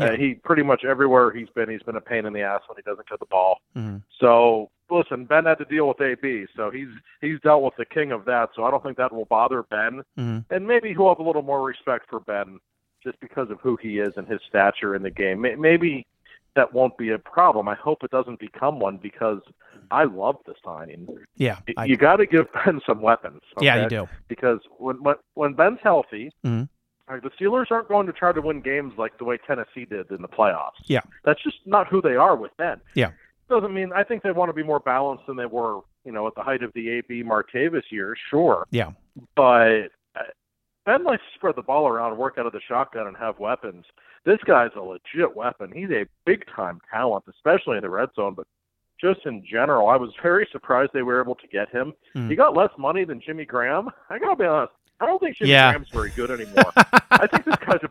Yeah. He pretty much everywhere he's been a pain in the ass when he doesn't get the ball. Mm-hmm. So, listen, Ben had to deal with AB, so he's dealt with the king of that, so I don't think that will bother Ben. Mm-hmm. And maybe he'll have a little more respect for Ben just because of who he is and his stature in the game. Maybe that won't be a problem. I hope it doesn't become one, because I love the signing. Yeah, you got to give Ben some weapons. Okay? Yeah, you do. Because when Ben's healthy, the Steelers aren't going to try to win games like the way Tennessee did in the playoffs. Yeah, that's just not who they are with Ben. Yeah, doesn't mean I think they want to be more balanced than they were. At the height of the AB Martavis year, sure. Yeah, but Ben likes to spread the ball around, work out of the shotgun, and have weapons. This guy's a legit weapon. He's a big-time talent, especially in the red zone, but just in general, I was very surprised they were able to get him. Mm. He got less money than Jimmy Graham. I got to be honest. I don't think Jimmy Graham's very good anymore. I think this guy's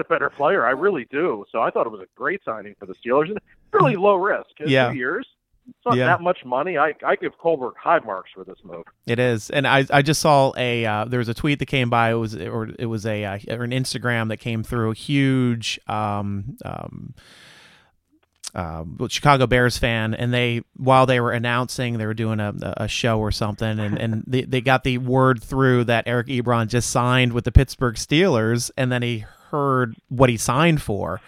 a better player. I really do. So I thought it was a great signing for the Steelers. And really low risk. In 2 years. It's not that much money. I give Colbert high marks for this move. It is, and I just saw there was a tweet that came by. It was an Instagram that came through. Huge, Chicago Bears fan, and while they were announcing, they were doing a show or something, and they got the word through that Eric Ebron just signed with the Pittsburgh Steelers, and then he heard what he signed for.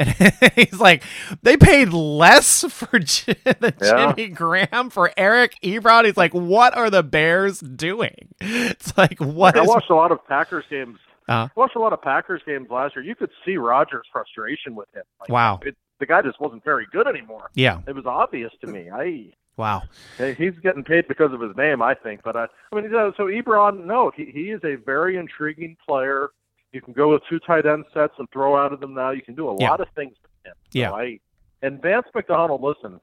And he's like, they paid less for Jimmy Graham for Eric Ebron. He's like, what are the Bears doing? It's like, I watched a lot of Packers games I watched a lot of Packers games last year. You could see Rodgers' frustration with him. The guy just wasn't very good anymore. Yeah. It was obvious to me. He's getting paid because of his name, I think. But, so Ebron, he is a very intriguing player. You can go with two tight end sets and throw out of them now. You can do a lot of things with him. Yeah. And Vance McDonald, listen,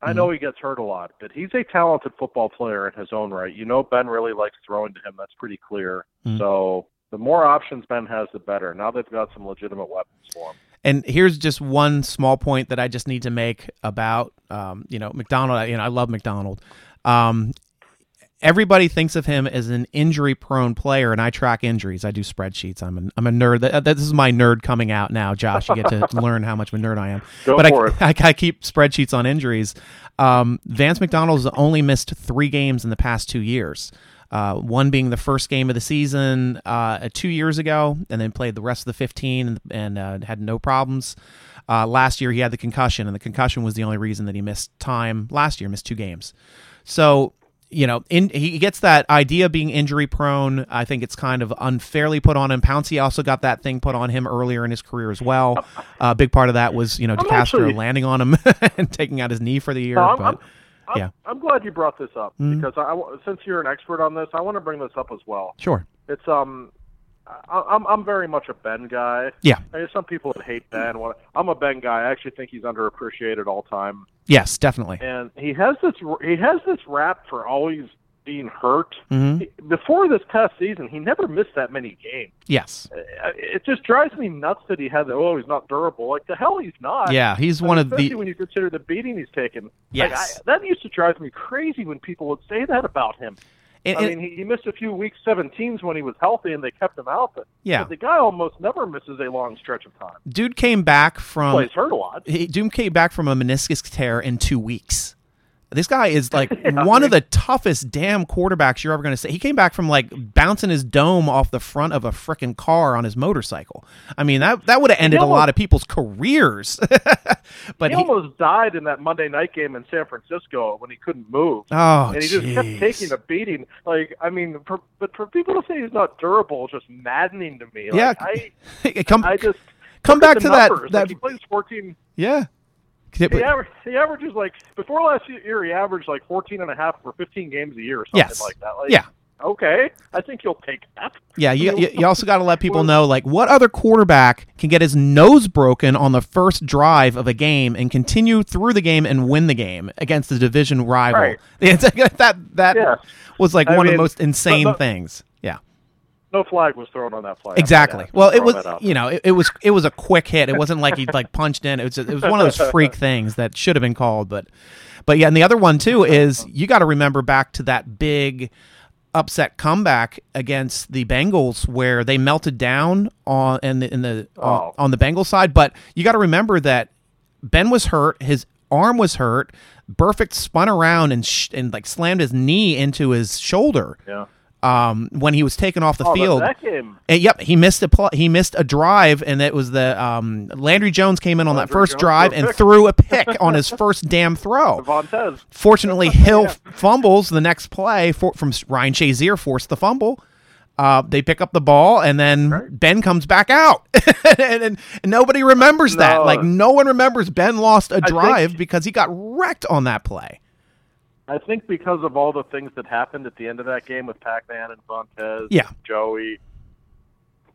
I know he gets hurt a lot, but he's a talented football player in his own right. Ben really likes throwing to him. That's pretty clear. Mm-hmm. So the more options Ben has, the better. Now they've got some legitimate weapons for him. And here's just one small point that I just need to make about, McDonald. I love McDonald. Everybody thinks of him as an injury-prone player, and I track injuries. I do spreadsheets. I'm a nerd. This is my nerd coming out now, Josh. You get to learn how much of a nerd I am. I keep spreadsheets on injuries. Vance McDonald has only missed 3 games in the past 2 years. One being the first game of the season 2 years ago, and then played the rest of the 15 and had no problems. Last year he had the concussion, and the concussion was the only reason that he missed time. Last year missed 2 games. So, he gets that idea of being injury prone. I think it's kind of unfairly put on him. Pouncey also got that thing put on him earlier in his career as well. A big part of that was, DeCastro landing on him and taking out his knee for the year. I'm glad you brought this up because since you're an expert on this, I want to bring this up as well. Sure. It's I'm very much a Ben guy. Yeah. Some people that hate Ben. I'm a Ben guy. I actually think he's underappreciated all time. Yes, definitely. And he has this rap for always being hurt. Mm-hmm. Before this past season, he never missed that many games. Yes. It just drives me nuts that he has he's not durable. Like, the hell he's not. Yeah, he's one of the... Especially when you consider the beating he's taken. Yes. That used to drive me crazy when people would say that about him. He missed a few weeks 17s when he was healthy, and they kept him out. But the guy almost never misses a long stretch of time. Dude came back from... He's hurt a lot. Dude came back from a meniscus tear in 2 weeks. This guy is like one of the toughest damn quarterbacks you're ever going to see. He came back from bouncing his dome off the front of a frickin' car on his motorcycle. That would have ended a lot of people's careers. But he almost died in that Monday night game in San Francisco when he couldn't move. Oh, and he just kept taking a beating. But for people to say he's not durable, just maddening to me. Come back to that. He plays 14. Yeah. He averages before last year, he averaged 14 and a half or 15 games a year or something like that. Okay, I think you'll take that. Yeah, you also got to let people know, what other quarterback can get his nose broken on the first drive of a game and continue through the game and win the game against a division rival? Right. That was one of the most insane things. Yeah. No flag was thrown on that play. Exactly. Well, it was, it was a quick hit. It wasn't like he punched in. It was one of those freak things that should have been called. But yeah, and the other one too is you got to remember back to that big upset comeback against the Bengals where they melted down on the Bengals side. But you got to remember that Ben was hurt. His arm was hurt. Burfict spun around and slammed his knee into his shoulder. Yeah. When he was taken off the field, that game. And, yep, he missed a drive, and it was the Landry Jones came in on that first drive and threw a pick on his first damn throw. Vontaze. Fortunately, Hill fumbles the next play from Ryan Shazier, forced the fumble. They pick up the ball, and then Ben comes back out, and nobody remembers that. No one remembers Ben lost a drive because he got wrecked on that play. I think because of all the things that happened at the end of that game with Pac-Man and Vontaze and Joey,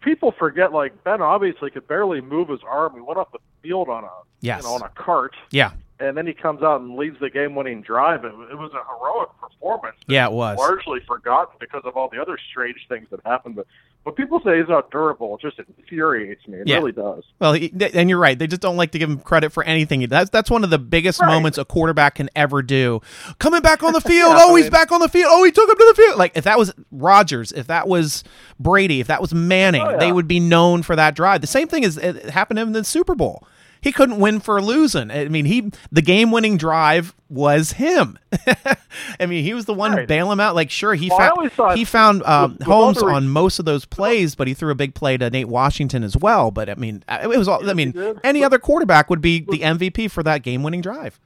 people forget, Ben obviously could barely move his arm. He went off the field on a cart. Yeah. And then he comes out and leads the game-winning drive. It was a heroic performance. Yeah, it was. Largely forgotten because of all the other strange things that happened. But when people say he's not durable, it just infuriates me. It really does. Well, and you're right. They just don't like to give him credit for anything. That's one of the biggest moments a quarterback can ever do. Coming back on the field. He's back on the field. Oh, he took him to the field. If that was Rodgers, if that was Brady, if that was Manning, they would be known for that drive. The same thing it happened to him in the Super Bowl. He couldn't win for losing. The game-winning drive was him. He was the one to bail him out. He found Holmes on most of those plays, but he threw a big play to Nate Washington as well. But it was all. Any other quarterback would be the MVP for that game-winning drive.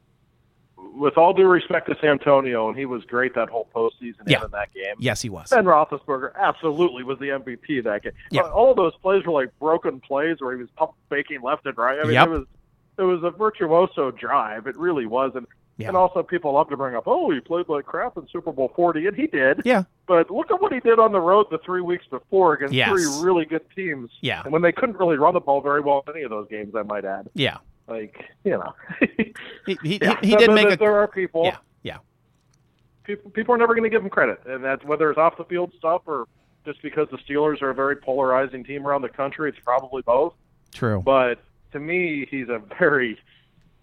with all due respect to Santonio, and he was great that whole postseason in that game. Yes, he was. Ben Roethlisberger absolutely was the MVP of that game. Yep. All those plays were like broken plays where he was pump faking left and right. I mean, it was a virtuoso drive. It really was. And also people love to bring up, oh, he played like crap in Super Bowl 40, and he did. Yeah. But look at what he did on the road the 3 weeks before against three really good teams. Yeah. And when they couldn't really run the ball very well in any of those games, I might add. Yeah. Like, you know. There are people. Yeah. Yeah. People are never going to give him credit, and that's whether it's off the field stuff or just because the Steelers are a very polarizing team around the country. It's probably both. True. But to me, he's a very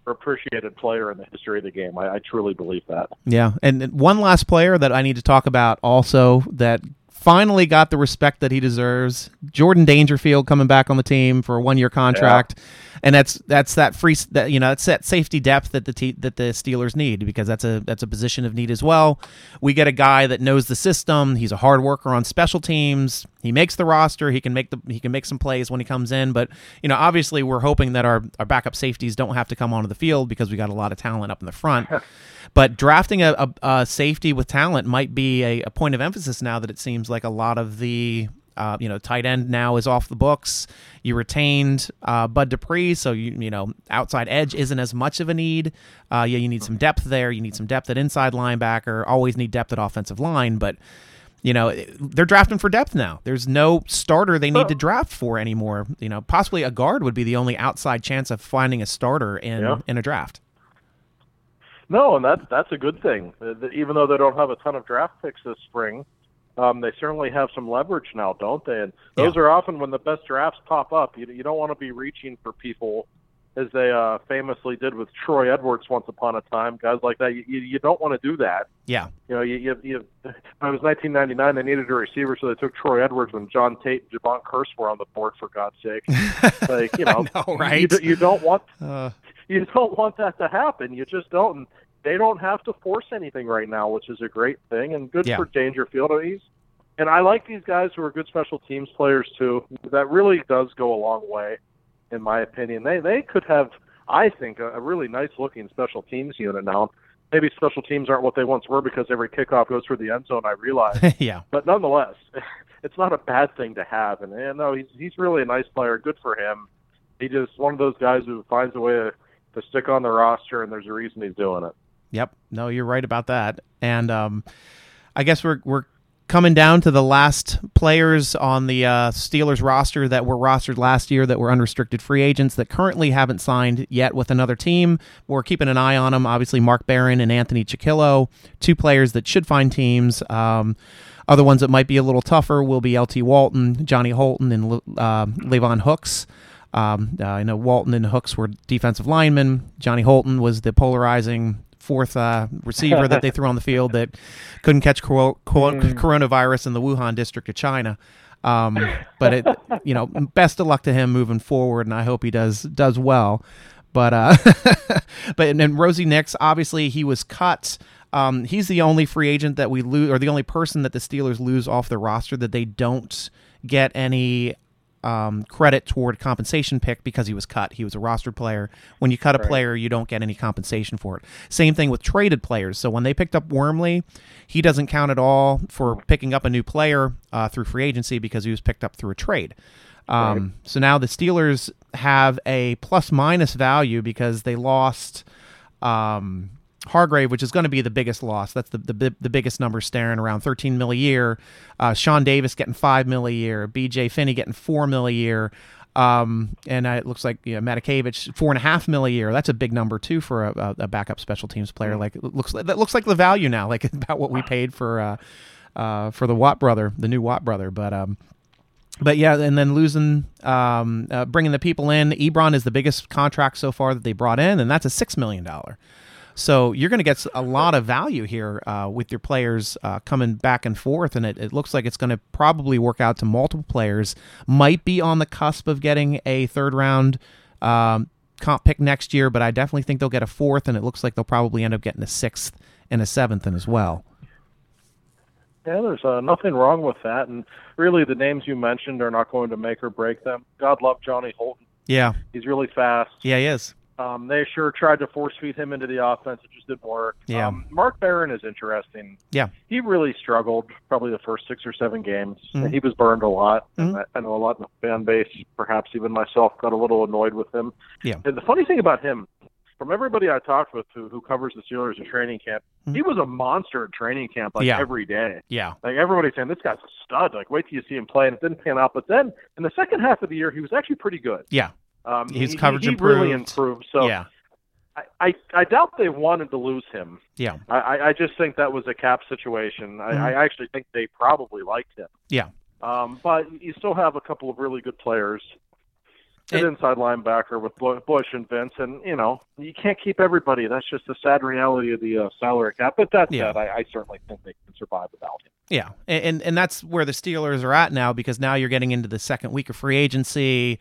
appreciated player in the history of the game. I truly believe that. Yeah, and one last player that I need to talk about also that finally got the respect that he deserves, Jordan Dangerfield coming back on the team for a one-year contract, and that's that safety depth that the Steelers need, because that's a position of need as well. We get a guy that knows the system. He's a hard worker on special teams. He makes the roster. He can make some plays when he comes in. But obviously, we're hoping that our backup safeties don't have to come onto the field because we got a lot of talent up in the front. But drafting a safety with talent might be a point of emphasis now that it seems like a lot of the tight end now is off the books. You retained Bud Dupree, so outside edge isn't as much of a need. You need some depth there. You need some depth at inside linebacker. Always need depth at offensive line, but they're drafting for depth now. There's no starter they need to draft for anymore. Possibly a guard would be the only outside chance of finding a starter in a draft. No, and that's a good thing. Even though they don't have a ton of draft picks this spring, they certainly have some leverage now, don't they? And those are often when the best drafts pop up. You don't want to be reaching for people, as they famously did with Troy Edwards once upon a time. Guys like that, you don't want to do that. Yeah. It was 1999, they needed a receiver, so they took Troy Edwards when John Tate and Javon Curse were on the board, for God's sake. I know, right? You don't want... You don't want that to happen. You just don't. And they don't have to force anything right now, which is a great thing, and good for Dangerfield. And I like these guys who are good special teams players, too. That really does go a long way, in my opinion. They could have, I think, a really nice-looking special teams unit now. Maybe special teams aren't what they once were because every kickoff goes through the end zone, I realize. But nonetheless, it's not a bad thing to have. And no, he's really a nice player. Good for him. He's just one of those guys who finds a way to stick on the roster, and there's a reason he's doing it. Yep. No, you're right about that. And I guess we're coming down to the last players on the Steelers roster that were rostered last year that were unrestricted free agents that currently haven't signed yet with another team. We're keeping an eye on them. Obviously, Mark Barron and Anthony Chiquillo, two players that should find teams. Other ones that might be a little tougher will be LT Walton, Johnny Holton, and Levon Hooks. I know Walton and Hooks were defensive linemen. Johnny Holton was the polarizing fourth receiver that they threw on the field that couldn't catch coronavirus in the Wuhan district of China. But best of luck to him moving forward, and I hope he does well. But and then Rosie Nix, obviously he was cut. He's the only free agent that we lose, or the only person that the Steelers lose off the roster that they don't get any credit toward compensation pick, because he was cut. He was a roster player. When you cut a player, you don't get any compensation for it. Same thing with traded players. So when they picked up Wormley, he doesn't count at all for picking up a new player through free agency because he was picked up through a trade. So now the Steelers have a plus-minus value because they lost Hargrave, which is going to be the biggest loss. That's the biggest number, staring around $13 million a year. Sean Davis getting $5 million a year. B.J. Finney getting $4 million a year. And it looks like Matakevich $4.5 million a year. That's a big number too for a backup special teams player. Like it looks like the value now, like about what we paid for the Watt brother, the new Watt brother. But yeah, and then losing, bringing the people in. Ebron is the biggest contract so far that they brought in, and that's a $6 million. So you're going to get a lot of value here with your players coming back and forth, and it looks like it's going to probably work out to multiple players. Might be on the cusp of getting a third-round comp pick next year, but I definitely think they'll get a fourth, and it looks like they'll probably end up getting a sixth and a seventh in as well. Yeah, there's nothing wrong with that, and really the names you mentioned are not going to make or break them. God love Johnny Holton. Yeah. He's really fast. Yeah, he is. They sure tried to force-feed him into the offense. It just didn't work. Yeah. Mark Barron is interesting. Yeah. He really struggled probably the first 6 or 7 games. Mm-hmm. He was burned a lot. Mm-hmm. I know a lot in the fan base, perhaps even myself, got a little annoyed with him. Yeah. And the funny thing about him, from everybody I talked with who covers the Steelers in training camp, mm-hmm. he was a monster at training camp every day. Yeah. Like everybody's saying, this guy's a stud. Like, wait till you see him play, and it didn't pan out. But then in the second half of the year, he was actually pretty good. Yeah. His coverage really improved. So yeah. I doubt they wanted to lose him. Yeah. I just think that was a cap situation. Mm-hmm. I actually think they probably liked him. Yeah. But you still have a couple of really good players. An inside linebacker with Bush and Vince, and, you know, you can't keep everybody. That's just the sad reality of the salary cap. But that said, I certainly think they can survive without him. Yeah, and that's where the Steelers are at now, because now you're getting into the second week of free agency.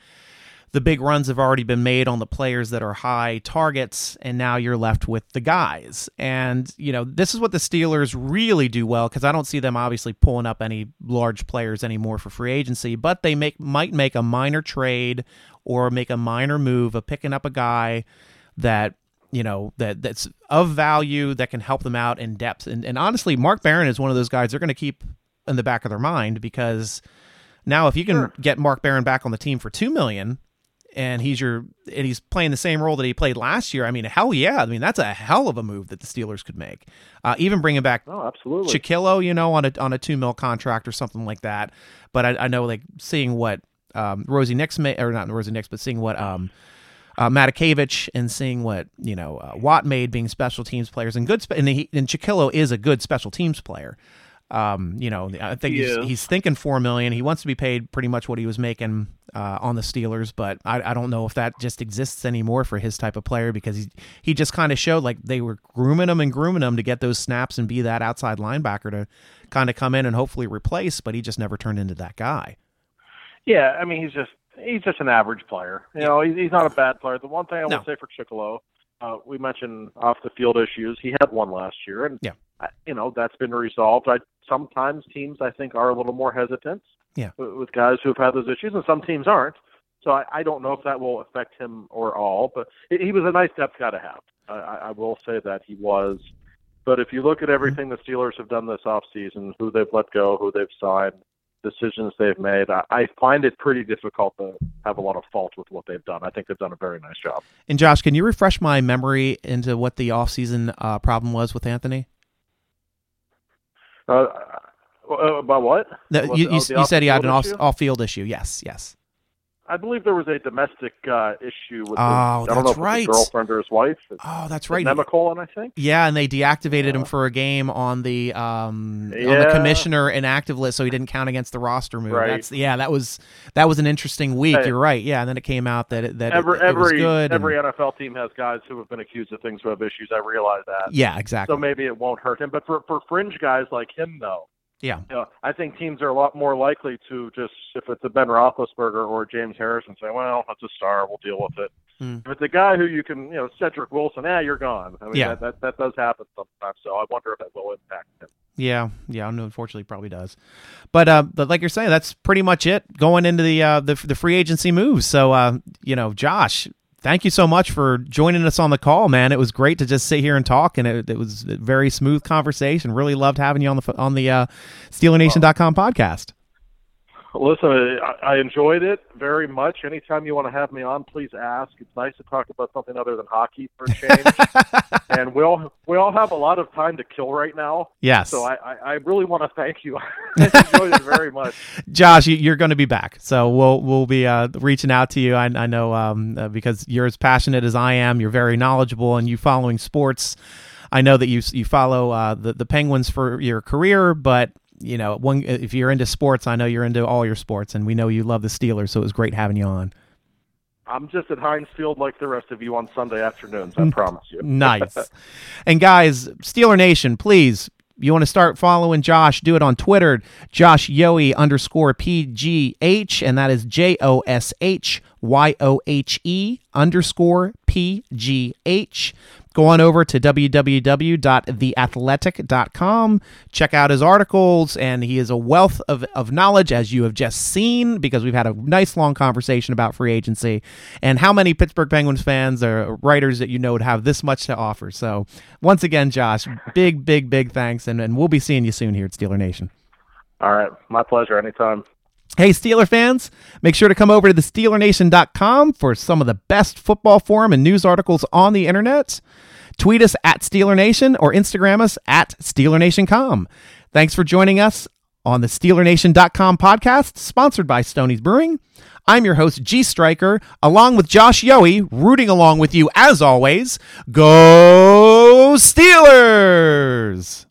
The big runs have already been made on the players that are high targets, and now you're left with the guys. And, you know, this is what the Steelers really do well, because I don't see them obviously pulling up any large players anymore for free agency, but they might make a minor trade or make a minor move of picking up a guy that, you know, that's of value, that can help them out in depth. And honestly, Mark Barron is one of those guys they're going to keep in the back of their mind, because now if you can get Mark Barron back on the team for $2 million, and he's playing the same role that he played last year. I mean, hell yeah! I mean, that's a hell of a move that the Steelers could make. Even bringing back Chiquillo, you know, on a $2 million contract or something like that. But I know, like, seeing what Rosie Nix made, or not Rosie Nix, but seeing what Matakevich and seeing what, you know, Watt made, being special teams players and good. And Chiquillo is a good special teams player. You know, I think he's thinking $4 million. He wants to be paid pretty much what he was making on the Steelers, but I don't know if that just exists anymore for his type of player, because he just kind of showed like they were grooming him to get those snaps and be that outside linebacker to kind of come in and hopefully replace, but he just never turned into that guy. Yeah, I mean, he's just an average player. You know, he's not a bad player. The one thing I will say for Chiquillo, we mentioned off-the-field issues. He had one last year, and you know, that's been resolved. Sometimes teams, I think, are a little more hesitant with guys who have had those issues, and some teams aren't. So I don't know if that will affect him or all, but he was a nice depth guy to have. I will say that he was. But if you look at everything the Steelers have done this offseason, who they've let go, who they've signed, decisions they've made, I find it pretty difficult to have a lot of fault with what they've done. I think they've done a very nice job. And Josh, can you refresh my memory into what the offseason problem was with Anthony? About what? No, you said he had an off-field issue. Yes. I believe there was a domestic issue with his girlfriend or his wife. Oh, that's right. Nemacolin, I think. Yeah, and they deactivated him for a game on the commissioner inactive list, so he didn't count against the roster move. Right. That was an interesting week. Hey. You're right. Yeah, and then it came out that it was good. Every NFL team has guys who have been accused of things who have issues. I realize that. Yeah, exactly. So maybe it won't hurt him. But for fringe guys like him, though, yeah, you know, I think teams are a lot more likely to just, if it's a Ben Roethlisberger or James Harrison, say, well, that's a star, we'll deal with it. But the guy who you can, you know, Cedric Wilson, you're gone. I mean, that does happen sometimes, so I wonder if that will impact him. Yeah, unfortunately, probably does. But like you're saying, that's pretty much it going into the free agency moves. So, you know, Josh, thank you so much for joining us on the call, man. It was great to just sit here and talk, and it was a very smooth conversation. Really loved having you on the SteelerNation.com podcast. Listen, I enjoyed it very much. Anytime you want to have me on, please ask. It's nice to talk about something other than hockey for a change. And we all have a lot of time to kill right now. Yes. So I really want to thank you. I enjoyed it very much. Josh, you're going to be back. So we'll be reaching out to you. I know because you're as passionate as I am. You're very knowledgeable, and you following sports. I know that you follow the Penguins for your career, but you know, if you're into sports, I know you're into all your sports, and we know you love the Steelers, so it was great having you on. I'm just at Heinz Field like the rest of you on Sunday afternoons, I promise you. Nice. And guys, Steeler Nation, please, you want to start following Josh, do it on Twitter, Josh Yohe _PGH, and that is JOSHYOHE _PGH. Go on over to www.theathletic.com, check out his articles, and he is a wealth of knowledge, as you have just seen, because we've had a nice long conversation about free agency and how many Pittsburgh Penguins fans or writers that you know would have this much to offer. So once again, Josh, big thanks, and we'll be seeing you soon here at Steeler Nation. All right. My pleasure. Anytime. Hey, Steeler fans, make sure to come over to the SteelerNation.com for some of the best football forum and news articles on the internet. Tweet us at SteelerNation or Instagram us at SteelerNation.com. Thanks for joining us on the SteelerNation.com podcast, sponsored by Stoney's Brewing. I'm your host, G. Stryker, along with Josh Yohe, rooting along with you as always. Go Steelers!